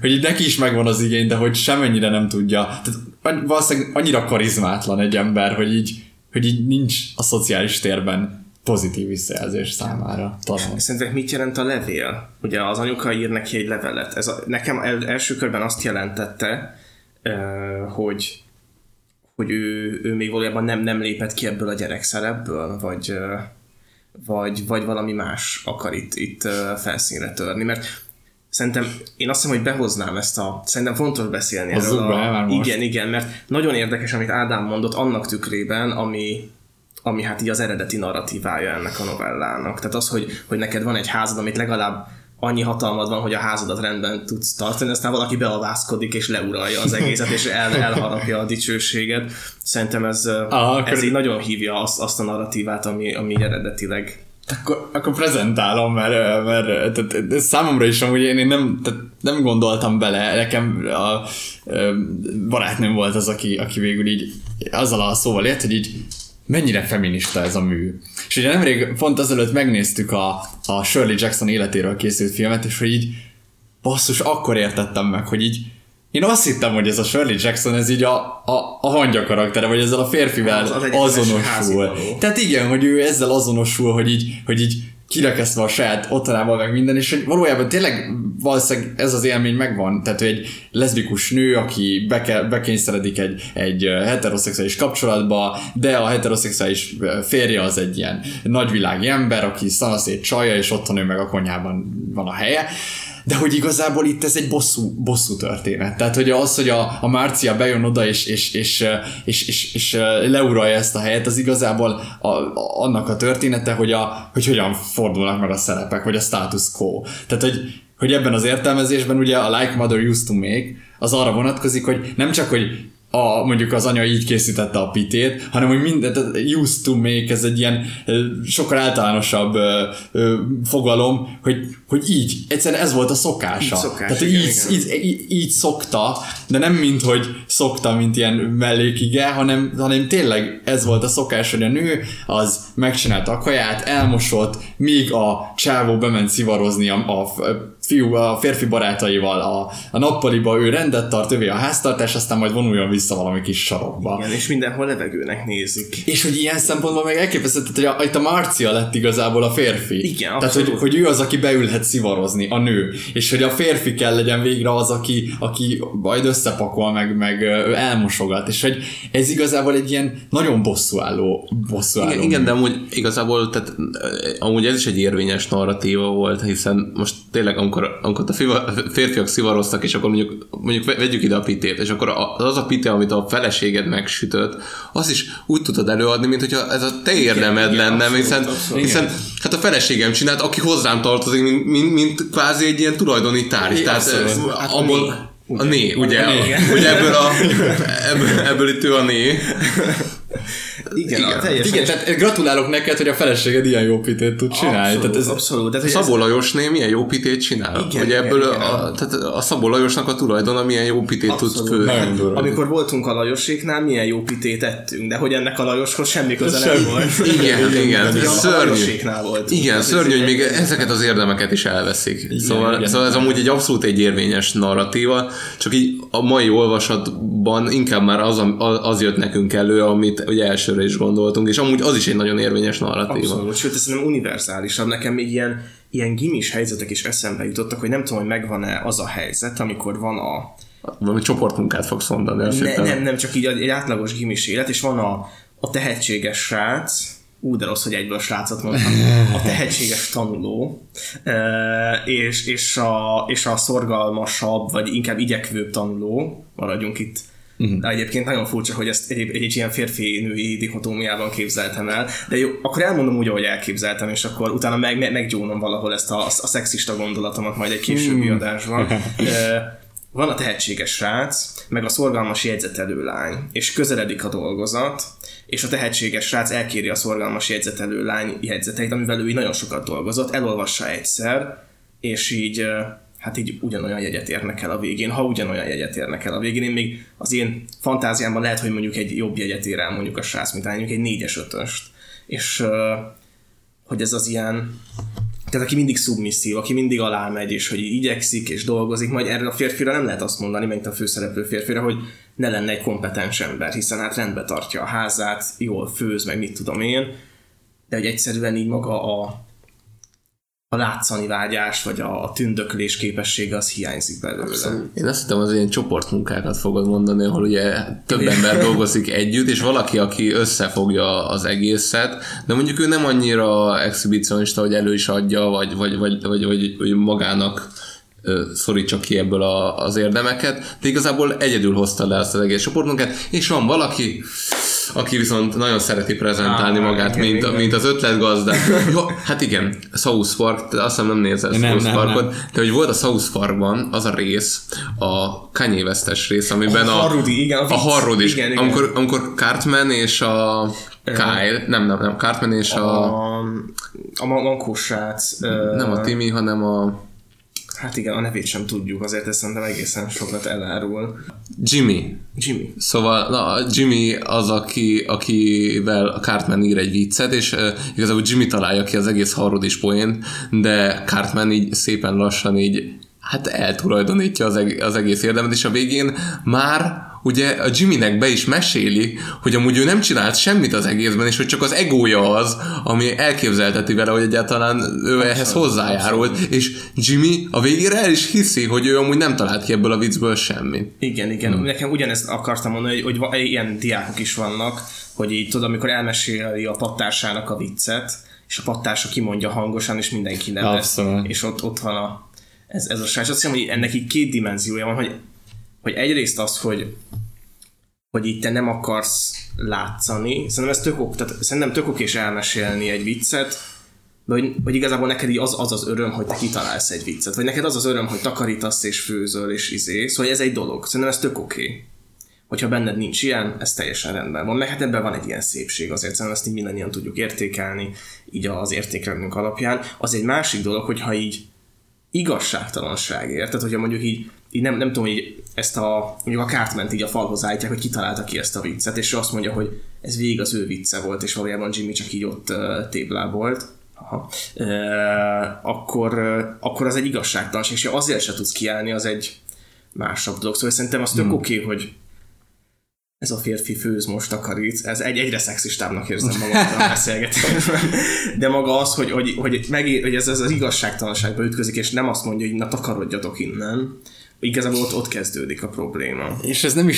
hogy így neki is megvan az igény, de hogy semennyire nem tudja. Tehát valószínűleg annyira karizmátlan egy ember, hogy így hogy így nincs a szociális térben pozitív visszajelzés számára talán. Szerintetek mit jelent a levél? Ugye az anyuka ír neki egy levelet. Ez nekem első körben azt jelentette, hogy ő még valójában nem lépett ki ebből a gyerekszerepből, vagy valami más akar itt felszínre törni, mert szerintem én azt hiszem, hogy behoznám ezt a... Szerintem fontos beszélni erről. Igen, mert nagyon érdekes, amit Ádám mondott annak tükrében, ami hát így az eredeti narratívája ennek a novellának. Tehát az, hogy neked van egy házad, amit legalább annyi hatalmad van, hogy a házadat rendben tudsz tartani, aztán valaki beavászkodik és leuralja az egészet, és elharapja a dicsőséget. Szerintem ez így nagyon hívja azt a narratívát, ami eredetileg... Akkor prezentálom, mert ez számomra is amúgy én nem gondoltam bele. Nekem a barátnőm volt az, aki végül így azzal a szóval élt, hogy így mennyire feminista ez a mű. És ugye nemrég pont azelőtt megnéztük a Shirley Jackson életéről készült filmet, és hogy így basszus, akkor értettem meg, hogy így én azt hittem, hogy ez a Shirley Jackson, ez így a hangya karaktere, vagy ezzel a férfivel azonosul. Tehát igen, hogy ő ezzel azonosul, hogy így kirekesztve a saját otthonával meg minden, és hogy valójában tényleg valószínűleg ez az élmény megvan. Tehát egy leszbikus nő, aki bekényszeredik egy heteroszexuális kapcsolatba, de a heteroszexuális férje az egy ilyen nagyvilági ember, aki szanaszét csalja, és otthon ő meg a konyhában van a helye. De hogy igazából itt ez egy bosszú történet. Tehát, hogy az, hogy a Márcia bejön oda és leuralja ezt a helyet, az igazából annak a története, hogy hogyan fordulnak meg a szerepek, vagy a status quo. Tehát, hogy ebben az értelmezésben ugye a Like Mother Used to Make az arra vonatkozik, hogy nem csak, hogy mondjuk az anya így készítette a pitét, hanem hogy mindent used to make, ez egy ilyen sokkal általánosabb fogalom, hogy így, egyszerűen ez volt a szokása. Tehát igen, így szokta, de nem mint, hogy szokta, mint ilyen mellékige, hanem tényleg ez volt a szokás, hogy a nő az megcsinálta a kaját, elmosott, míg a csávó bement szivarozni a férfi barátaival a nappaliba, ő rendet tart, övé a háztartás, aztán majd vonuljon vissza valami kis sarokba. Igen, és mindenhol levegőnek nézik. És hogy ilyen szempontból meg elképesztett, hogy itt a Marcia lett igazából a férfi. Igen, tehát, hogy ő az, aki beülhet szivarozni, a nő. És hogy a férfi kell legyen végre az, aki majd összepakol, meg elmosogat. És hogy ez igazából egy ilyen nagyon bosszúálló. Igen, de amúgy igazából, tehát amúgy ez is egy érvényes narratíva volt, hiszen most tényleg amikor a férfiak szivaroztak, és akkor mondjuk vegyük ide a pitét, és akkor az a pite, amit a feleséged megsütött, az is úgy tudod előadni, mint hogyha ez a te érdemed lenne, hiszen hát a feleségem csinált, aki hozzám tartozik, mint kvázi egy ilyen tulajdoni tárgy. Tehát abból a né, ugye ebből itt ő a né. Igen, tehát gratulálok neked, hogy a feleséged ilyen jó pitét tud csinálni. Abszolút. Tehát Szabó Lajosné milyen jó pitét csinál. Ugye ebből tehát a Szabó Lajosnak a tulajdona milyen jó pitét tud főzni. Amikor voltunk a Lajoséknál, milyen jó pitét ettünk, de hogy ennek a Lajoshoz semmi köze nem volt. Igen. Szörnyű, hogy még ezeket az érdemeket is elveszik. Szóval ez amúgy egy abszolút egy érvényes narratíva, csak így a mai olvasatban inkább már az jött nekünk elő, amit ugye elsőre is gondoltunk, és amúgy az is egy nagyon érvényes narratíva. Abszolút, sőt, ez szerintem univerzálisabb. Nekem még ilyen gimis helyzetek is eszembe jutottak, hogy nem tudom, hogy megvan-e az a helyzet, amikor van valami csoportmunkát fogsz mondani. Nem, csak így egy átlagos gimis élet, és van a tehetséges srác, de rossz, hogy egyből srácot mondtam, a tehetséges tanuló, és a szorgalmasabb, vagy inkább igyekvőbb tanuló, maradjunk itt. De egyébként nagyon furcsa, hogy ezt egy ilyen férfi-női dikotómiában képzeltem el. De jó, akkor elmondom úgy, ahogy elképzeltem, és akkor utána meggyónom valahol ezt a szexista gondolatomat majd egy későbbi adásban. Van a tehetséges srác, meg a szorgalmas jegyzetelő lány, és közeledik a dolgozat, és a tehetséges srác elkéri a szorgalmas jegyzetelő lány jegyzeteit, amivel ő nagyon sokat dolgozott, elolvassa egyszer, és így... hát így ugyanolyan jegyet érnek el a végén, Én még az én fantáziámban lehet, hogy mondjuk egy jobb jegyet ér el mondjuk a srác, mint mondjuk egy 4-es, 5-öst. És hogy ez az ilyen, tehát aki mindig szubmisszív, aki mindig alá megy, és hogy igyekszik és dolgozik, majd erre a férfira nem lehet azt mondani, mint a főszereplő férfira, hogy ne lenne egy kompetens ember, hiszen hát rendbe tartja a házát, jól főz, meg mit tudom én, de hogy egyszerűen így maga a látszani vágyás, vagy a tündöklés képessége az hiányzik belőle. Abszolút. Én azt hittem, az ilyen csoportmunkákat fogod mondani, ahol ugye több ember dolgozik együtt, és valaki, aki összefogja az egészet, de mondjuk ő nem annyira exhibicionista, hogy elő is adja, vagy magának szorítsa ki ebből az érdemeket, de igazából egyedül hozta le ezt az egész csoportmunkát, és van valaki, aki viszont nagyon szereti prezentálni magát, igen, mint az ötletgazdát. Jó, hát igen, South Park, azt hiszem nem nézel South Parkot, de hogy volt a South Parkban az a rész, a Kanye West-es rész, amiben a Harrod is, amikor Cartman és a Kyle, nem, Cartman és a mankósrác, nem a Timmy, hanem a hát igen, a nevét sem tudjuk, azért ezt szerintem egészen sokat elárul. Jimmy. Szóval Jimmy az, akivel a Cartman ír egy viccet, és igazából Jimmy találja ki az egész harrodis poént, de Cartman így szépen lassan így hát eltulajdonítja az egész érdemet, és a végén már ugye a Jimmynek be is meséli, hogy amúgy ő nem csinált semmit az egészben, és hogy csak az egója az, ami elképzelteti vele, hogy egyáltalán ő ehhez hozzájárult, és Jimmy a végére el is hiszi, hogy ő amúgy nem talált ki ebből a viccből semmit. Igen. Nekem ugyanezt akartam mondani, hogy ilyen diákok is vannak, hogy így tudod, amikor elmeséli a pattársának a viccet, és a pattársa kimondja hangosan, és mindenki nevet, és ott van ez a srác. Azt hiszem, hogy ennek így két dimenziója van, hogy egyrészt az, hogy így te nem akarsz látszani, szerintem tök ok és elmesélni egy viccet, de hogy igazából neked így az öröm, hogy te kitalálsz egy viccet, vagy neked az öröm, hogy takarítasz és főzöl és szóval ez egy dolog, szerintem ez tök oké. Hogyha benned nincs ilyen, ez teljesen rendben van, meg hát ebben van egy ilyen szépség azért, szerintem ezt így mindannyian tudjuk értékelni, így az értékrendünk alapján. Az egy másik dolog, hogyha így igazságtalanságért, tehát hogyha mondjuk így nem tudom, hogy ezt mondjuk a Cartman-t így a falhoz állítják, hogy kitalálta ki ezt a viccet, és ő azt mondja, hogy ez végig az ő vicce volt, és valójában Jimmy csak így ott téblábolt. Akkor az egy igazságtalanság, és ha azért se tudsz kiállni, az egy másabb dolog. Szóval szerintem az tök oké, hogy ez a férfi főz, most takarít, ez egyre szexistábbnak érzem magamra beszélgetésben. De maga az, hogy ez az igazságtalanságba ütközik, és nem azt mondja, hogy na takarodjatok innen, igazából ott kezdődik a probléma. És ez nem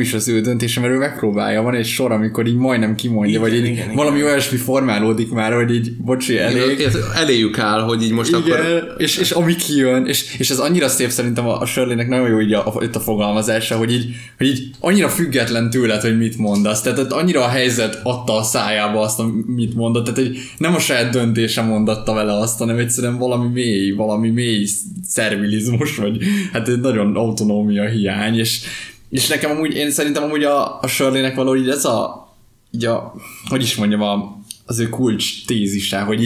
is az ő döntése, mert ő megpróbálja, van egy sor, amikor így majdnem kimondja, igen, vagy így igen, valami olyasmi formálódik már, hogy így bocsi, elég. Eléjük áll, hogy így most igen, akkor... És ami kijön, és ez annyira szép szerintem a Shirley-nek nagyon jó így a fogalmazása, hogy így annyira független tőled, hogy mit mondasz, tehát annyira a helyzet adta a szájába azt, amit mondott, tehát hogy nem a saját döntése mondatta vele azt, hanem egyszerűen valami mély szervilizmus, vagy hát egy nagyon autonómia hiány, és nekem amúgy, én szerintem amúgy a Shirley-nek valahogy ez hogy is mondjam, az ő kulcs tézise, hogy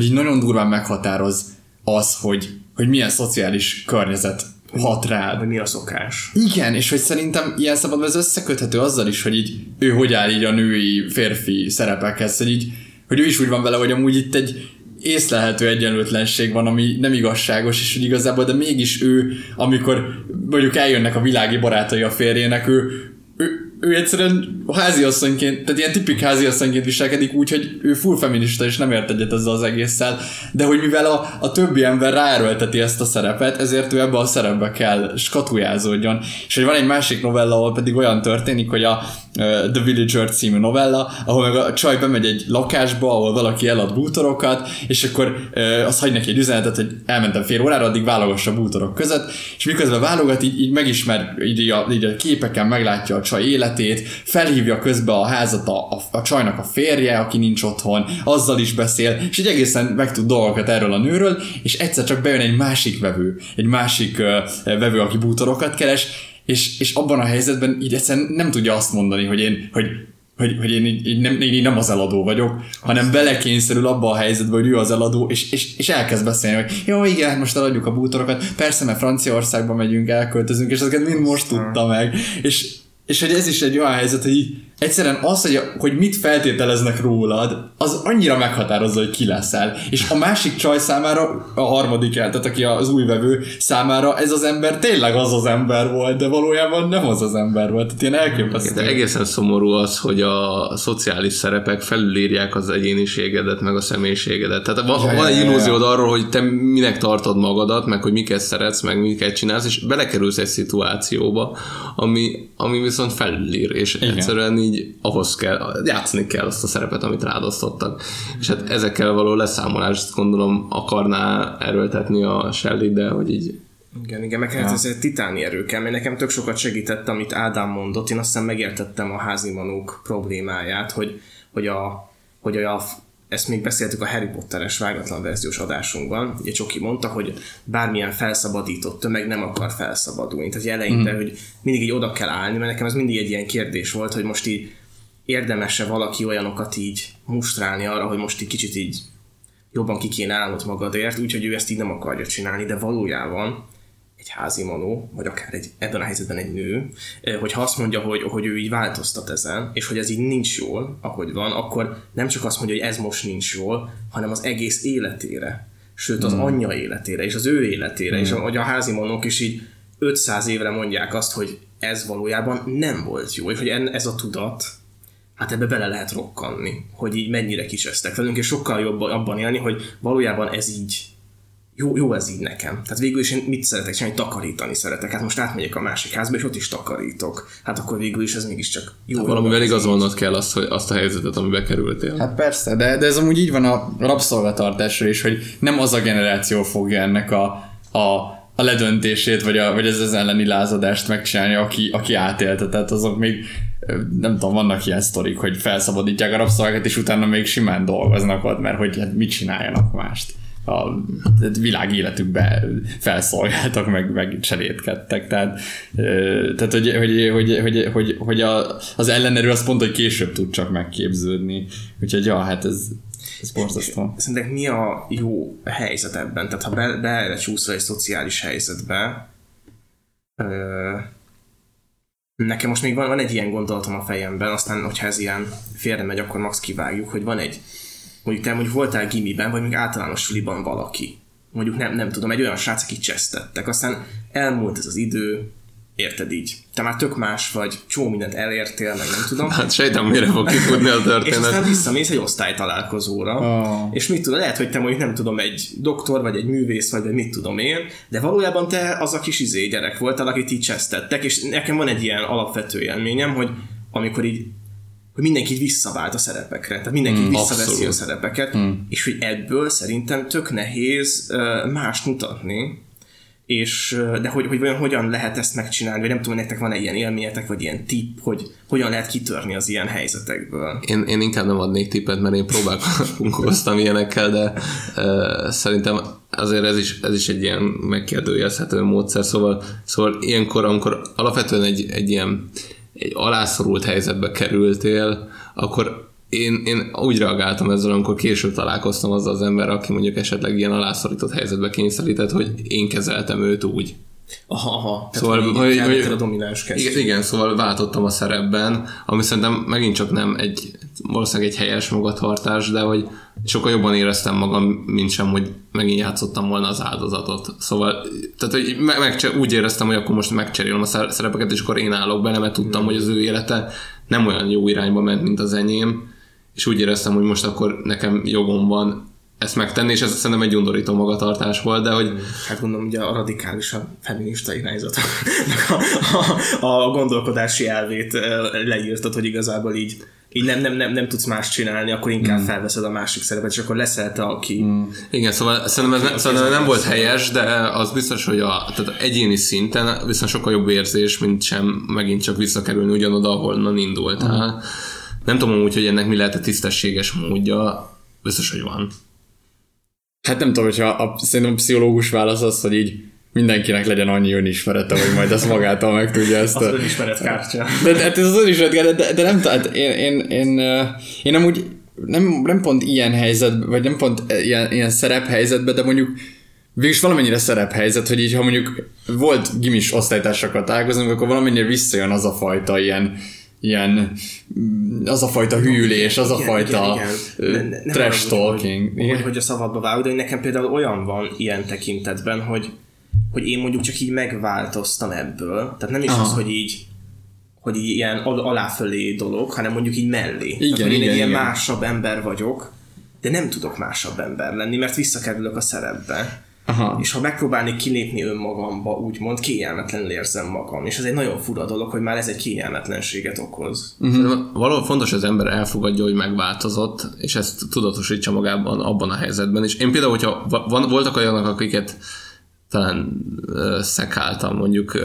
így nagyon durván meghatároz az, hogy milyen szociális környezet hat rád. Mi a szokás. Igen, és hogy szerintem ilyen szabadban ez összeköthető azzal is, hogy így ő hogy áll így a női, férfi szerepekhez, hogy ő is úgy van vele, hogy amúgy itt egy észlelhető egyenlőtlenség van, ami nem igazságos, és hogy igazából, de mégis ő, amikor mondjuk eljönnek a világi barátai a férjének, ő egyszerűen háziasszonyként, tehát ilyen tipik háziasszonyként viselkedik úgy, hogy ő full feminista, és nem ért egyet ezzel az egésszel, de hogy mivel a többi ember ráerőlteti ezt a szerepet, ezért ő ebbe a szerepbe kell skatujázódjon. És hogy van egy másik novella, ahol pedig olyan történik, hogy a The Villager című novella, ahol meg a csaj bemegy egy lakásba, ahol valaki elad bútorokat, és akkor az hagy neki egy üzenetet, hogy elmentem fél órára, addig válogass a bútorok között, és miközben válogat, így megismer, így a képeken meglátja a csaj életét, felhívja közbe a házat a csajnak a férje, aki nincs otthon, azzal is beszél, és így egészen megtud dolgokat erről a nőről, és egyszer csak bejön egy másik vevő, aki bútorokat keres, és abban a helyzetben így egyszerűen nem tudja azt mondani, hogy én nem az eladó vagyok, hanem belekényszerül abba a helyzetbe, hogy ő az eladó, és elkezd beszélni, hogy jó, igen, most eladjuk a bútorokat, persze, mert Franciaországba megyünk, elköltözünk, és ezeket mind most tudta meg, és És hogy ez is egy olyan helyzet, hogy egyszerűen az, hogy mit feltételeznek rólad, az annyira meghatározza, hogy ki leszel. És a másik csaj számára, a harmadik tehát aki az új vevő számára, ez az ember tényleg az az ember volt, de valójában nem az az ember volt. Tehát ilyen elképesztő. De egészen szomorú az, hogy a szociális szerepek felülírják az egyéniségedet, meg a személyiségedet. Tehát van egy illúziód arról, hogy te minek tartod magadat, meg hogy miket szeretsz, meg miket csinálsz, és belekerülsz egy szituációba, ami viszont felülír, és egyszerűen így ahhoz kell, játszni kell azt a szerepet, amit rád osztottak. És hát ezekkel való leszámolást gondolom akarná erőltetni a Shelley, de hogy így... Igen, meg hát ez egy titáni erő kell, mert nekem tök sokat segített, amit Ádám mondott. Én aztán megértettem a házimanók problémáját, hogy ezt még beszéltük a Harry Potteres vágatlan verziós adásunkban, ugye Csoki mondta, hogy bármilyen felszabadított tömeg nem akar felszabadulni. Tehát eleinte, hogy mindig így oda kell állni, mert nekem ez mindig egy ilyen kérdés volt, hogy most így érdemes-e valaki olyanokat így mustrálni arra, hogy most így kicsit így jobban ki kéne állnod magadért, úgyhogy ő ezt így nem akarja csinálni, de valójában egy házimanó, vagy akár ebben a helyzetben egy nő, hogyha azt mondja, hogy ő így változtat ezen, és hogy ez így nincs jól, ahogy van, akkor nem csak azt mondja, hogy ez most nincs jól, hanem az egész életére, sőt az anyja életére, és az ő életére, és hogy a házimanók is így 500 évre mondják azt, hogy ez valójában nem volt jó, és hogy ez a tudat, hát ebbe bele lehet rokkanni, hogy így mennyire kicsesztek velünk, és sokkal jobb abban élni, hogy valójában ez így Jó, ez így nekem. Tehát végül is én mit szeretek csinálni? Takarítani szeretek. Hát most átmegyek a másik házba, és ott is takarítok. Hát akkor végül is ez mégiscsak jó. Valamivel igazolnod kell azt a helyzetet, amibe kerültél. Hát persze, de ez amúgy így van a rabszolgatartásra is, hogy nem az a generáció fogja ennek a ledöntését, vagy az elleni lázadást megcsinálni, aki átélte. Tehát azok még, nem tudom, vannak ilyen sztorik, hogy felszabadítják a rabszolgákat, és utána még simán dolgoznak ott, mert hogy hát mit csináljanak mást. A világ életükbe felszolgáltak, meg cserétkedtek. Tehát hogy az ellenerő az pont, hogy később tud csak megképződni. Úgyhogy hát ez borzasztó. Szerintek mi a jó helyzet ebben? Tehát ha belecsúszol egy szociális helyzetbe, nekem most még van egy ilyen gondolatom a fejemben, aztán hogyha ez ilyen félre megy, akkor max kivágjuk, hogy van egy mondjuk voltál gimiben, vagy még általános suliban valaki. Mondjuk nem tudom, egy olyan srác, aki csesztettek. Aztán elmúlt ez az idő, érted így. Te már tök más vagy, csomó mindent elértél, meg nem tudom. Hát sejtem, mire fog kifutni a történet. És aztán visszamész egy osztálytalálkozóra, és mit tudom, lehet, hogy te mondjuk nem tudom, egy doktor, vagy egy művész, vagy mit tudom én, de valójában te az a kis gyerek voltál, akit így csesztettek, és nekem van egy ilyen alapvető élményem, hogy amikor így hogy mindenki visszavált a szerepekre, tehát mindenki visszaveszi abszolút a szerepeket, és hogy ebből szerintem tök nehéz mást mutatni, és, de hogy vajon hogyan lehet ezt megcsinálni, vagy nem tudom, nektek van-e ilyen élményetek, vagy ilyen tipp, hogy hogyan lehet kitörni az ilyen helyzetekből. Én inkább nem adnék tippet, mert én próbálkoztam ilyenekkel, de szerintem azért ez is egy ilyen megkérdőjelezhető módszer, szóval ilyenkor, amikor alapvetően egy ilyen egy alászorult helyzetbe kerültél, akkor én úgy reagáltam ezzel, amikor később találkoztam azzal az emberrel, aki mondjuk esetleg ilyen alászorított helyzetbe kényszerített, hogy én kezeltem őt úgy. Aha, szóval hogy a domináns kezdés. Igen, szóval váltottam a szerepben, ami szerintem megint csak nem valószínűleg egy helyes magatartás, de hogy sokkal jobban éreztem magam, mint sem, hogy megint játszottam volna az áldozatot. Szóval tehát, hogy úgy éreztem, hogy akkor most megcserélem a szerepeket, és akkor én állok bele, mert tudtam, hogy az ő élete nem olyan jó irányba ment, mint az enyém, és úgy éreztem, hogy most akkor nekem jogom van ezt megtenni, és ez szerintem egy undorító magatartás volt, de hogy... Hát gondolom, ugye a radikálisabb feminista irányzatnak a gondolkodási elvét leírtad, hogy igazából így nem tudsz más csinálni, akkor inkább felveszed a másik szerepet, és akkor leszel te, aki... Igen, szóval szerintem ez nem volt helyes, de az biztos, hogy tehát egyéni szinten viszont sokkal jobb érzés, mint sem megint csak visszakerülni ugyanoda, ahonnan indultál. Nem tudom úgy, hogy ennek mi lehet a tisztességes módja, biztos, hogy van. Hát nem tudom, hogyha szerintem a pszichológus válasz az, hogy így mindenkinek legyen annyi önismerete, hogy majd ezt magától meg tudja ezt. Az önismeretkártya. Hát ez az önismeretkártya, de nem tudom, hát én amúgy nem pont ilyen helyzetben, vagy nem pont ilyen szerephelyzetben, de mondjuk végülis valamennyire szerephelyzet, hogy így, ha mondjuk volt gimis osztálytársakkal találkozunk, akkor valamennyire visszajön az a fajta ilyen az a fajta hűlés, az a fajta ne trash talking. Hogy a szabadba vágod, de nekem például olyan van ilyen tekintetben, hogy én mondjuk csak így megváltoztam ebből. Tehát nem is az, hogy így ilyen aláfölé dolog, hanem mondjuk így mellé. Igen, tehát, én egy ilyen másabb ember vagyok, de nem tudok másabb ember lenni, mert visszakerülök a szerepbe. Aha. És ha megpróbálnék kilépni önmagamba, úgymond kényelmetlenül érzem magam. És ez egy nagyon fura dolog, hogy már ez egy kényelmetlenséget okoz. Uh-huh. Valóban fontos, hogy az ember elfogadja, hogy megváltozott, és ezt tudatosítsa magában abban a helyzetben. És én például, hogyha voltak olyanok, akiket talán szekáltam mondjuk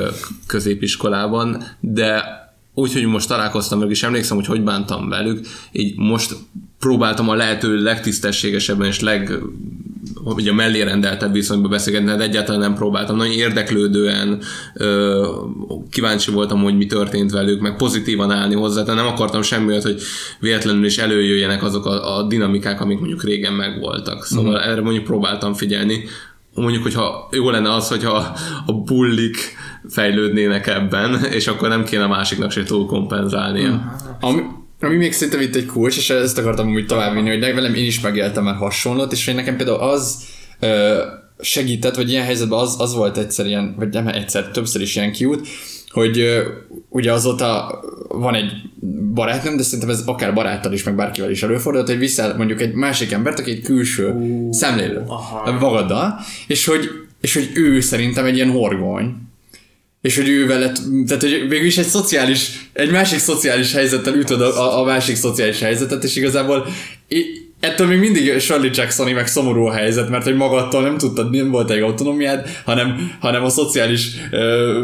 középiskolában, de úgyhogy most találkoztam meg, és emlékszem, hogy bántam velük, így most próbáltam a lehető legtisztességesebben és ugye a mellé rendeltebb viszonyba beszélgetni, de egyáltalán nem próbáltam. Nagyon érdeklődően kíváncsi voltam, hogy mi történt velük, meg pozitívan állni hozzá, de nem akartam semmi, hogy véletlenül is előjöjjenek azok a dinamikák, amik mondjuk régen megvoltak. Szóval erre mondjuk próbáltam figyelni. Mondjuk, hogyha jó lenne az, hogyha a bullik fejlődnének ebben, és akkor nem kéne a másiknak se túl kompenzálnia. Ami még szerintem itt egy kulcs, és ezt akartam úgy továbbvinni, hogy velem én is megéltem már hasonlót, és hogy nekem például az segített, vagy ilyen helyzetben az volt egyszer ilyen, vagy nem egyszer, többször is ilyen kiút, hogy ugye azóta van egy barátnőm, de szerintem ez akár baráttal is, meg bárkivel is előfordult, hogy viszel mondjuk egy másik embert, aki egy külső szemlélő magaddal, és hogy ő szerintem egy ilyen horgony. És hogy ő vele, tehát hogy végül is egy másik szociális helyzettel ütöd a másik szociális helyzetet, és igazából ettől még mindig Shirley Jacksoni meg szomorú a helyzet, mert hogy magadtól nem tudtad, nem volt egy autonómiád, hanem a szociális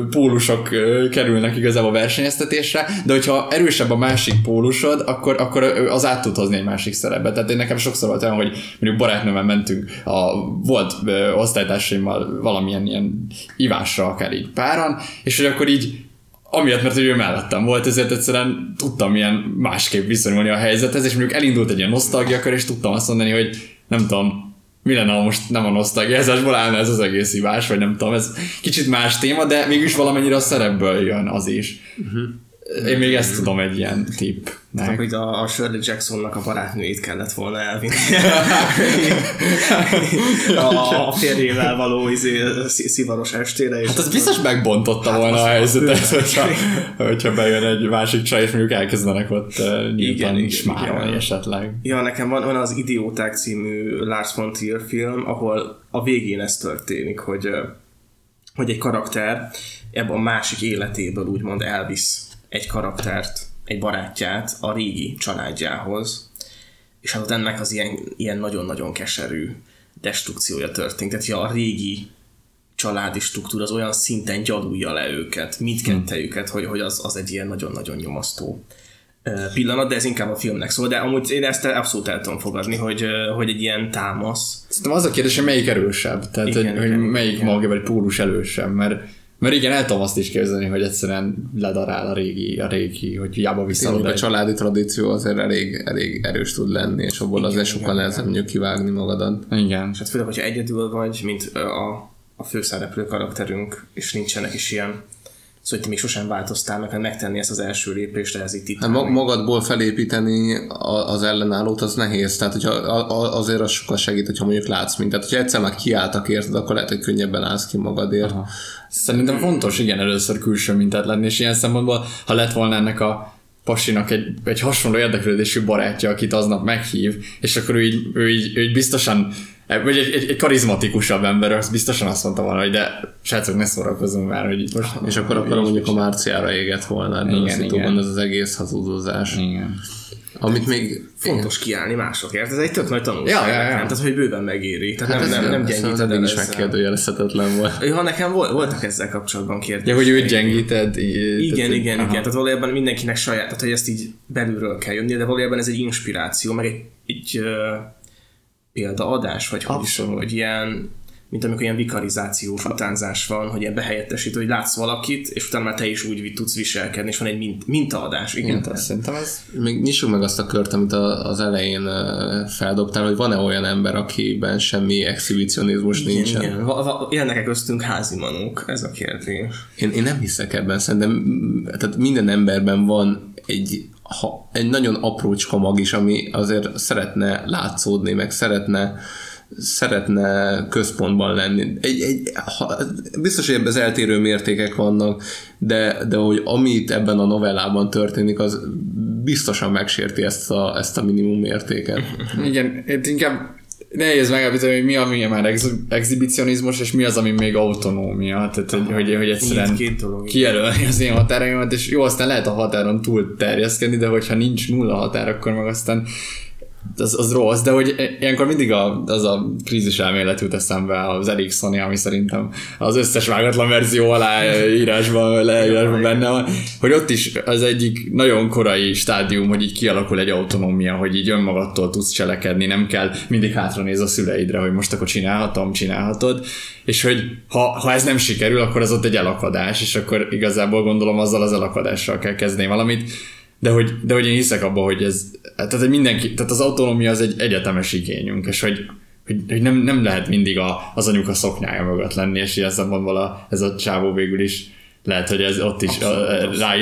pólusok kerülnek igazából versenyeztetésre, de hogyha erősebb a másik pólusod, akkor az át tud hozni egy másik szerepbe. Tehát én nekem sokszor volt olyan, hogy mondjuk barátnőmmel mentünk, volt osztálytársaimmal valamilyen ilyen ivásra akár így páran, és hogy akkor így amiatt, mert ő mellettem volt, ezért egyszerűen tudtam ilyen másképp viszonyulni a helyzethez, és mondjuk elindult egy ilyen nosztalgiakör, és tudtam azt mondani, hogy nem tudom, mi lenne, ha most nem a nosztalgiázásból állna ez az egész hívás, vagy nem tudom, ez kicsit más téma, de mégis valamennyire a szerepből jön az is. Én még ezt tudom egy ilyen tippnek. Akkor itt a Shirley Jacksonnak a barátnőjét kellett volna elvinni. A férjével való szivaros estére. És hát az biztos megbontotta volna a helyzetet, hogyha bejön egy másik csaj, és mondjuk elkezdenek ott nyíltani is már esetleg. Ja, nekem van az Idióták című Lars von Trier film, ahol a végén ez történik, hogy egy karakter ebben a másik életéből úgymond elvisz egy karaktert, egy barátját a régi családjához, és hát ennek az ilyen nagyon-nagyon keserű destrukciója történt. Tehát a régi családi struktúra az olyan szinten gyalulja le őket, mindkettejüket, hogy az egy ilyen nagyon-nagyon nyomasztó pillanat, de ez inkább a filmnek szól, de amúgy én ezt abszolút el tudom fogadni, hogy egy ilyen támasz. Szerintem az a kérdés, hogy melyik erősebb, tehát melyik maga vagy pólus erősebb, mert igen, el tudom azt is képzelni, hogy egyszerűen ledarál a régi, hogy hiába visszalod. A családi tradíció azért elég erős tud lenni, és abból azért sokkal nehezebb mondjuk kivágni magadat. Igen. És hát főleg, hogyha egyedül vagy, mint a főszereplő karakterünk, és nincsenek is ilyen, szóval te még sosem változtál, meg kell megtenni ezt az első lépést, ez itt. Magadból felépíteni az ellenállót, az nehéz. Tehát hogyha azért az sokkal segít, hogyha mondjuk látsz minket. Hogyha egyszer már kiálltak érted, akkor lehet, hogy könnyebben állsz ki magadért. Aha. Szerintem fontos, igen, először külső mintát lenni, és ilyen szempontból, ha lett volna ennek a pasinak egy hasonló érdeklődésű barátja, akit aznap meghív, és akkor ő így biztosan, vagy egy karizmatikusabb ember, az biztosan azt mondta volna, hogy de srácok, ne szórakozunk már, hogy így most... És akkor mondjuk a Márciára égett volna ebben a szitúban ez az egész hazudozás. Igen. Amit még fontos kiállni másokért, ez egy tök nagy tanulság, tehát hogy bőven megéri, tehát hát nem gyengíted el is megkérdőjelezhetetlen volt. Ja, nekem voltak ezzel kapcsolatban kérdések. Ja, hogy őt gyengíted. Igen, tehát valójában mindenkinek saját, tehát hogy ezt így belülről kell jönni, de valójában ez egy inspiráció, meg egy példaadás, vagy hogy is, hogy ilyen mint amikor ilyen vikarizáció utánzás van, hogy ebbe helyettesít, hogy látsz valakit, és utána már te is úgy tudsz viselkedni, és van egy mintaadás. Igen, szerintem ez... Még nyissuk meg azt a kört, amit az elején feldobtál, hogy van-e olyan ember, akiben semmi exhibicionizmus nincsen? Igen. Ilyenek köztünk házimanók, ez a kérdés. Én nem hiszek ebben, szerintem tehát minden emberben van egy nagyon aprócska mag is, ami azért szeretne látszódni, meg szeretne központban lenni. Biztos, hogy ebben az eltérő mértékek vannak, de hogy amit ebben a novellában történik, az biztosan megsérti ezt a minimum értéket. Igen, inkább nehéz megállapítani, hogy mi a már exhibicionizmus, és mi az, ami még autonómia. Tehát, hogy egyszerűen kijelölni az én határaimat, és jó, aztán lehet a határon túl terjeszkedni, de hogyha nincs nulla határ, akkor meg aztán az rossz, de hogy ilyenkor mindig az a krízis elmélet jut eszembe, az Eriksoni, ami szerintem az összes vágatlan verzió alá leírásban benne van, hogy ott is az egyik nagyon korai stádium, hogy így kialakul egy autonómia, hogy így önmagadtól tudsz cselekedni, nem kell mindig hátranéz a szüleidre, hogy most akkor csinálhatod, és hogy ha ez nem sikerül, akkor az ott egy elakadás, és akkor igazából gondolom azzal az elakadással kell kezdeni valamit. De hogy én hiszek abban, hogy ez, tehát mindenki, tehát az autonómia az egy egyetemes igényünk, és hogy nem lehet mindig az anyuka szoknyája mögött lenni, és ilyen szempontból ez a csávó végül is lehet, hogy ez ott is,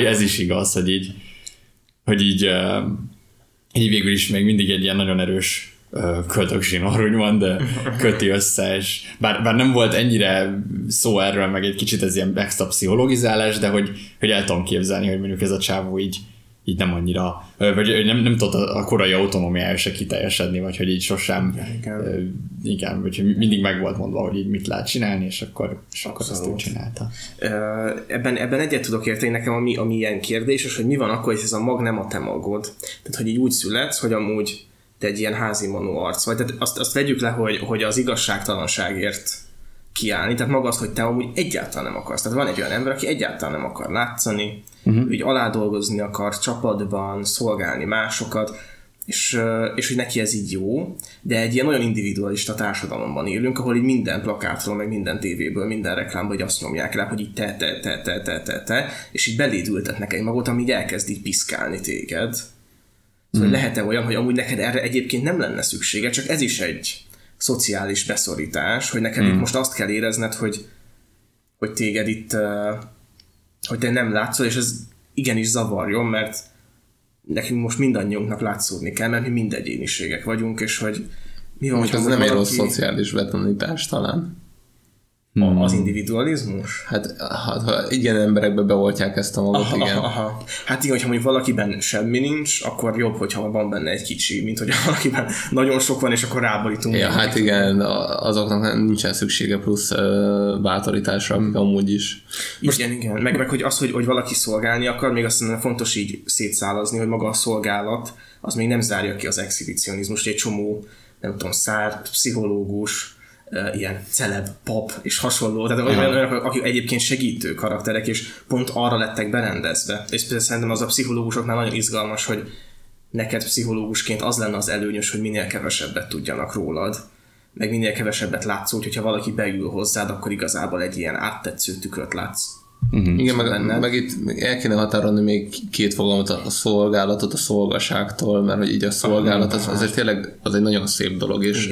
ez is igaz, hogy így végül is még mindig egy ilyen nagyon erős köldögzsinórony van, de köti össze, és bár nem volt ennyire szó erről, meg egy kicsit ez ilyen extra pszichologizálás, de hogy el tudom képzelni, hogy mondjuk ez a csávó így nem annyira, vagy nem tud a korai autonómiája se kiteljesedni, vagy hogy így sosem, igen, vagy mindig meg volt mondva, hogy így mit lehet csinálni, és akkor azt úgy csinálta. Ebben egyet tudok érteni, nekem ami ilyen kérdés, és hogy mi van akkor, hogy ez a mag nem a te magod. Tehát, hogy így úgy születsz, hogy amúgy te egy ilyen házimanó arc vagy. Tehát azt vegyük le, hogy az igazságtalanságért kiállni, tehát maga az, hogy te amúgy egyáltalán nem akarsz. Tehát van egy olyan ember, aki egyáltalán nem akar látszani, úgy aládolgozni akar csapatban, szolgálni másokat, és hogy neki ez így jó, de egy ilyen nagyon individualista társadalomban élünk, ahol így minden plakátról, meg minden tévéből, minden reklámból így azt nyomják rá, hogy így te, és így beléd ültetnek egy magot, ami így elkezd így piszkálni téged. Szóval lehet-e olyan, hogy amúgy neked erre egyébként nem lenne szüksége, csak ez is egy szociális beszorítás, hogy neked itt most azt kell érezned, hogy téged itt, hogy te nem látszol, és ez igenis zavarjon, mert nekünk most mindannyiunknak látszódni kell, mert mi mind egyéniségek vagyunk, és hogy mi van, hogy ez nem egy rossz szociális betanítás talán. Az individualizmus? Hát ha igen, emberekbe beoltják ezt a magot, Aha. Hát igen, hogyha mondjuk valakiben semmi nincs, akkor jobb, hogyha van benne egy kicsi, mint hogyha valakiben nagyon sok van, és akkor ráborítunk. Ja, hát igen, azoknak nincsen szüksége plusz bátorításra, amúgy is. Most, igen. Meg hogy az, hogy valaki szolgálni akar, még azt hiszem fontos így szétszálazni, hogy maga a szolgálat, az még nem zárja ki az exhibicionizmust, egy csomó, nem tudom, szárt, pszichológus, ilyen celeb pap és hasonló, tehát olyanok, akik egyébként segítő karakterek, és pont arra lettek berendezve. És például szerintem az a pszichológusoknál nagyon izgalmas, hogy neked pszichológusként az lenne az előnyös, hogy minél kevesebbet tudjanak rólad, meg minél kevesebbet látszód, hogyha valaki beül hozzád, akkor igazából egy ilyen áttetsző tükröt látsz. Uh-huh. Igen, meg itt el kéne határolni még két fogalmat, a szolgálatot a szolgaságtól, mert hogy így a szolgálat azért tényleg az egy nagyon szép dolog, és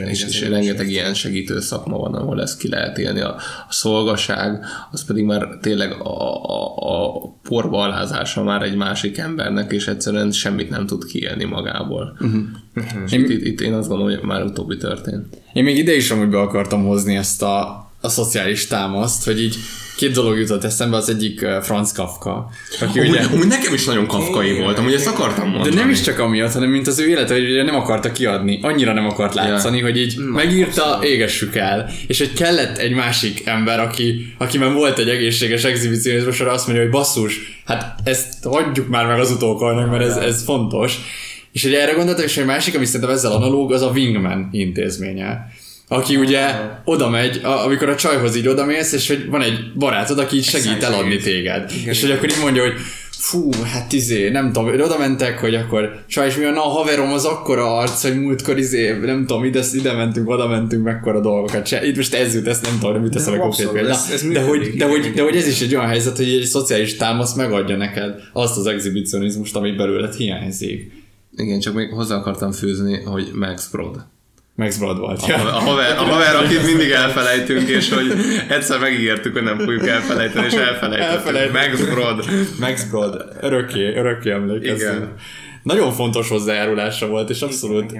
rengeteg ilyen segítő szakma van, ahol ezt ki lehet élni. A szolgaság, az pedig már tényleg a porba alázása már egy másik embernek, és egyszerűen semmit nem tud kiélni magából. Uh-huh. És itt én azt gondolom, hogy már utóbbi történt. Én még ide is amúgy be akartam hozni ezt a szociális támaszt, hogy így két dolog jutott eszembe, az egyik Franz Kafka. Amúgy nekem is nagyon kafkai volt, amúgy ezt akartam mondani. De nem is csak amiatt, hanem mint az ő élete, hogy nem akarta kiadni, annyira nem akart látszani, hogy így megírta, égessük el. És hogy kellett egy másik ember, akiben volt egy egészséges exhibicionizmus, arra azt mondja, hogy basszus, hát ezt hagyjuk már meg az utókornak, mert ez fontos. És hogy erre gondoltam, és egy másik, ami szerintem ezzel analóg, az a Wingman intézménye. Aki ugye oda megy, amikor a csajhoz így odamész, és hogy van egy barátod, aki így segít eladni téged. Igen. És hogy akkor így mondja, hogy fú, hát nem tudom, oda mentek, hogy akkor sajnos mi van, na a haverom az akkora arc, hogy múltkor nem tudom, ide mentünk, oda mentünk, mekkora dolgokat se. Itt most ez jut, ezt nem tudom, mit teszem a konkrét például. De hogy ez is egy olyan helyzet, hogy egy szociális támasz megadja neked azt az exhibicionizmust, ami belőled hiányzik. Igen, csak még hozzá akartam fűzni, hogy Max Brod volt. A haver, akit mindig elfelejtünk, és hogy egyszer megígértük, hogy nem fogjuk elfelejteni, és elfelejtettük. Max Brod. Örökké emlékezünk. Nagyon fontos hozzájárulása volt, és abszolút...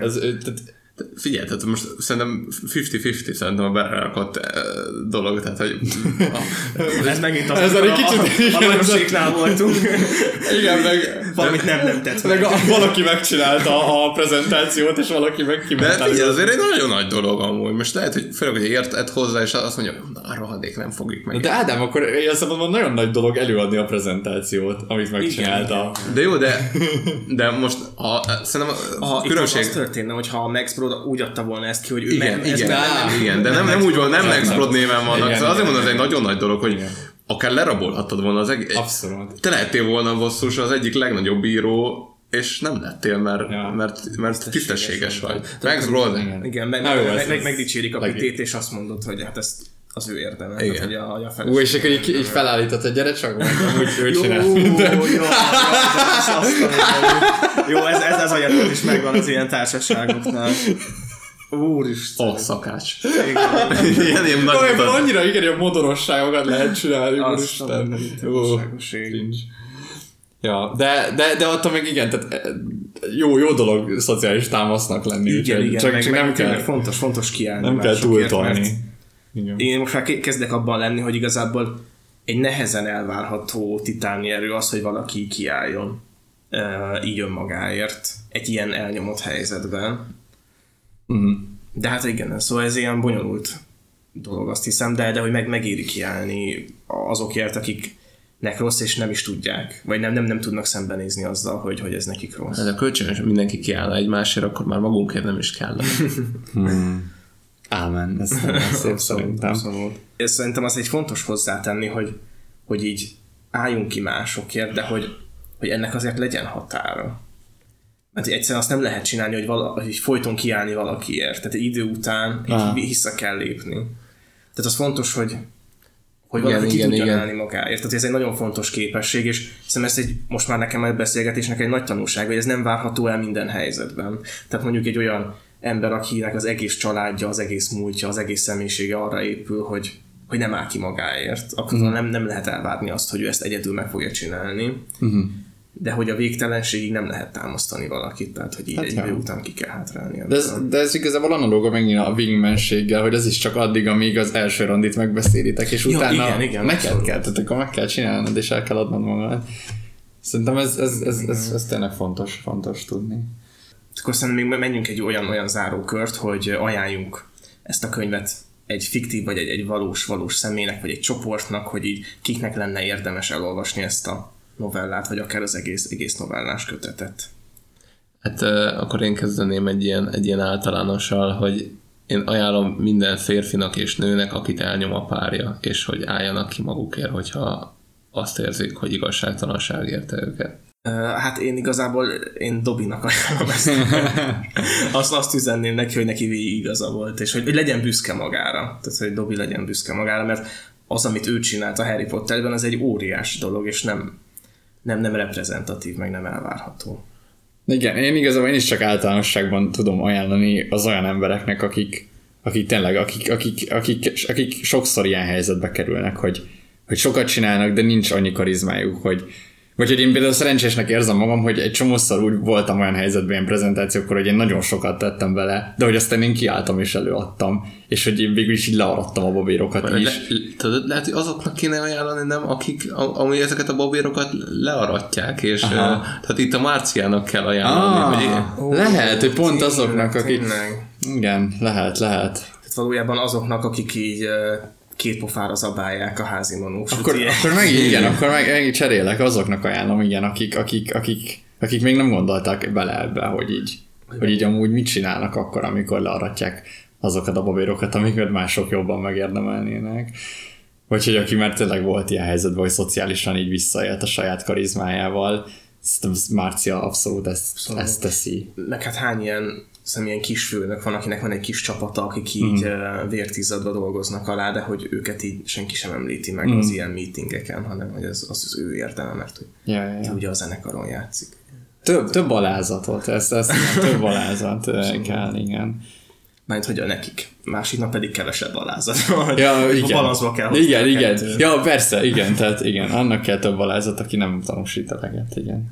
Figyelj, tehát most szerintem 50-50 szerintem a berakott dolog, tehát hogy... Ez megint az, hogy a nagyobbségnál voltunk. Igen, meg... Valamit nem tetszett. Valaki megcsinálta a prezentációt, és valaki megkimentálta. De figyelj, azért egy nagyon nagy dolog amúgy. Most lehet, hogy főleg, hogy érted hozzá, és azt mondja, hogy na, rohadék, nem fogjuk meg. De Ádám, akkor én szerintem nagyon nagy dolog előadni a prezentációt, amit megcsinálta. Igen. De jó, de most szerintem a különbség... Itt az történne, hogyha a Max úgy adta volna ezt ki, hogy igen, de nem úgy van, nem Max Brod néven vannak. Szóval azért mondom, ez egy nagyon nagy dolog, hogy igen. Akár lerabolhattad volna az egész. Abszolút. Te lettél volna bosszus az egyik legnagyobb bíró, és nem lettél, mert tisztességes vagy. Max Brod. Igen, megdicsérik a pitét, és azt mondod, hogy hát ezt az ő érdeme. Új, és akkor így felállított a gyere csak, hogy csinált mindent. Jó, ez a jelent is megvan az ilyen társaságoknál. Úristen. A szakács. Igen, én nagyobb. Annyira ilyen modorosságokat lehet csinálni, úristen. Ja, de attól meg igen, tehát jó dolog szociális támasznak lenni. Igen, csak nem kell. Fontos kiállni. Nem kell túltolni. Igen. Én most már kezdek abban lenni, hogy igazából egy nehezen elvárható titáni erő az, hogy valaki kiálljon így önmagáért egy ilyen elnyomott helyzetben. Mm. De hát igen, szóval ez ilyen bonyolult dolog, azt hiszem, de hogy megéri kiállni azokért, akiknek rossz és nem is tudják, vagy nem tudnak szembenézni azzal, hogy ez nekik rossz. Hát a kölcsönös, mindenki kiáll egymásért, akkor már magunkért nem is kell. Ámen, ez nagyon szép szerintem. Szerintem az egy fontos hozzátenni, hogy így álljunk ki másokért, de hogy ennek azért legyen határa. Mert egyszerűen azt nem lehet csinálni, hogy folyton kiállni valakiért. Tehát egy idő után vissza kell lépni. Tehát az fontos, hogy valaki ki tudja állni magáért. Tehát ez egy nagyon fontos képesség, és hiszem ez most már nekem a beszélgetésnek egy nagy tanulság, hogy ez nem várható el minden helyzetben. Tehát mondjuk egy olyan ember, akinek az egész családja, az egész múltja, az egész személyisége arra épül, hogy nem áll ki magáért. Akkor nem lehet elvárni azt, hogy ő ezt egyedül meg fogja csinálni. Uh-huh. De hogy a végtelenségig nem lehet támasztani valakit, tehát hogy így egy idő után ki kell hátrálni. De ez igazából analóga megint a wingmanséggel, hogy ez is csak addig, amíg az első randit megbeszélitek, és utána neked kell, tehát akkor meg kell csinálnod, és el kell adnod magad. Szerintem ez tényleg fontos tudni. Akkor szerintem még menjünk egy olyan zárókört, hogy ajánljunk ezt a könyvet egy fiktív vagy egy valós személynek, vagy egy csoportnak, hogy így kiknek lenne érdemes elolvasni ezt a novellát, vagy akár az egész novellás kötetet. Hát akkor én kezdeném egy ilyen általánossal, hogy én ajánlom minden férfinak és nőnek, akit elnyom a párja, és hogy álljanak ki magukért, hogyha azt érzik, hogy igazságtalanság érte őket. Hát én igazából Dobinak ajánlom ezt. Azt üzenném neki, hogy neki végig igaza volt, és hogy legyen büszke magára. Tehát, hogy Dobi legyen büszke magára, mert az, amit ő csinált a Harry Potterben, az egy óriási dolog, és nem reprezentatív, meg nem elvárható. Igen, én igazából is csak általánosságban tudom ajánlani az olyan embereknek, akik tényleg sokszor ilyen helyzetbe kerülnek, hogy sokat csinálnak, de nincs annyi karizmájuk, vagy hogy én például szerencsésnek érzem magam, hogy egy csomószor úgy voltam olyan helyzetben, ilyen prezentációkor, hogy én nagyon sokat tettem bele, de hogy aztán én kiálltam és előadtam, és hogy én végül is így learadtam a babérokat is. Lehet, hogy azoknak kéne ajánlani, nem, akik amúgy ezeket a babérokat learatják, és tehát itt a Márciának kell ajánlani. Lehet, hogy pont azoknak, akik... Igen, lehet. Tehát valójában azoknak, akik így... két pofára zabálják a házi manós. Akkor megint cserélek, azoknak ajánlom, igen, akik még nem gondolták bele ebbe, hogy így amúgy mit csinálnak akkor, amikor learatják azokat a babérokat, amiket mások jobban megérdemelnének. Vagy hogy aki már tényleg volt ilyen helyzetben, hogy szociálisan így visszaélt a saját karizmájával, Márcia abszolút ezt teszi. Neked hány ilyen személyen kisfőnök van, akinek van egy kis csapata, akik így vértizzadva dolgoznak alá, de hogy őket így senki sem említi meg az ilyen meetingeken, hanem hogy ez az ő értelme, mert hogy ugye a zenekaron játszik. Több alázatot, több alázat kell, igen. Mert hogy a nekik. Másiknak pedig kevesebb alázat. Ja, igen. A balanszba kell. Igen. Kettő. Ja, persze, igen, tehát igen. Annak kell több alázat, aki nem tanúsít eleget, igen.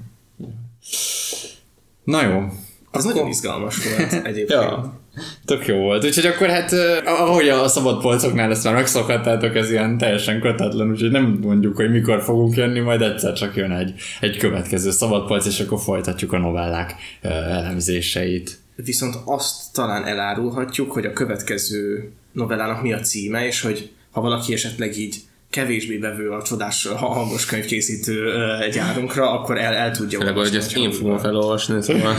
Na jó. Az nagyon izgalmas volt egyébként. Ja, tök jó volt. Úgyhogy akkor hát, ahogy a szabad polcoknál ezt már megszokhattátok, ez ilyen teljesen kötetlen, úgyhogy nem mondjuk, hogy mikor fogunk jönni, majd egyszer csak jön egy következő szabad polc, és akkor folytatjuk a novellák elemzéseit. Viszont azt talán elárulhatjuk, hogy a következő novellának mi a címe, és hogy ha valaki esetleg így kevésbé bevő a csodás hangos könyvkészítő gyárunkra, akkor el tudja olvasni. Főleg, hogy ezt én fogom felolvasni, szóval.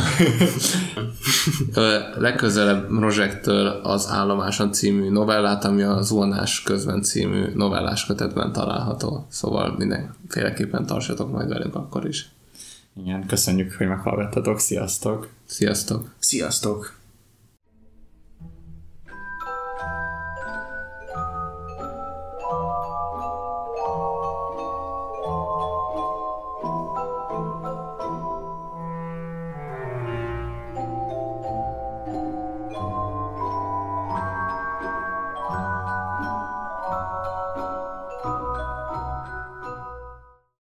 Legközelebb Rozsektől az Állomáson című novellát, ami a Zuhanás közben című novellás kötetben található. Szóval mindenféleképpen tartsatok majd velünk akkor is. Igen, köszönjük, hogy meghallgattatok. Sziasztok! Sziasztok!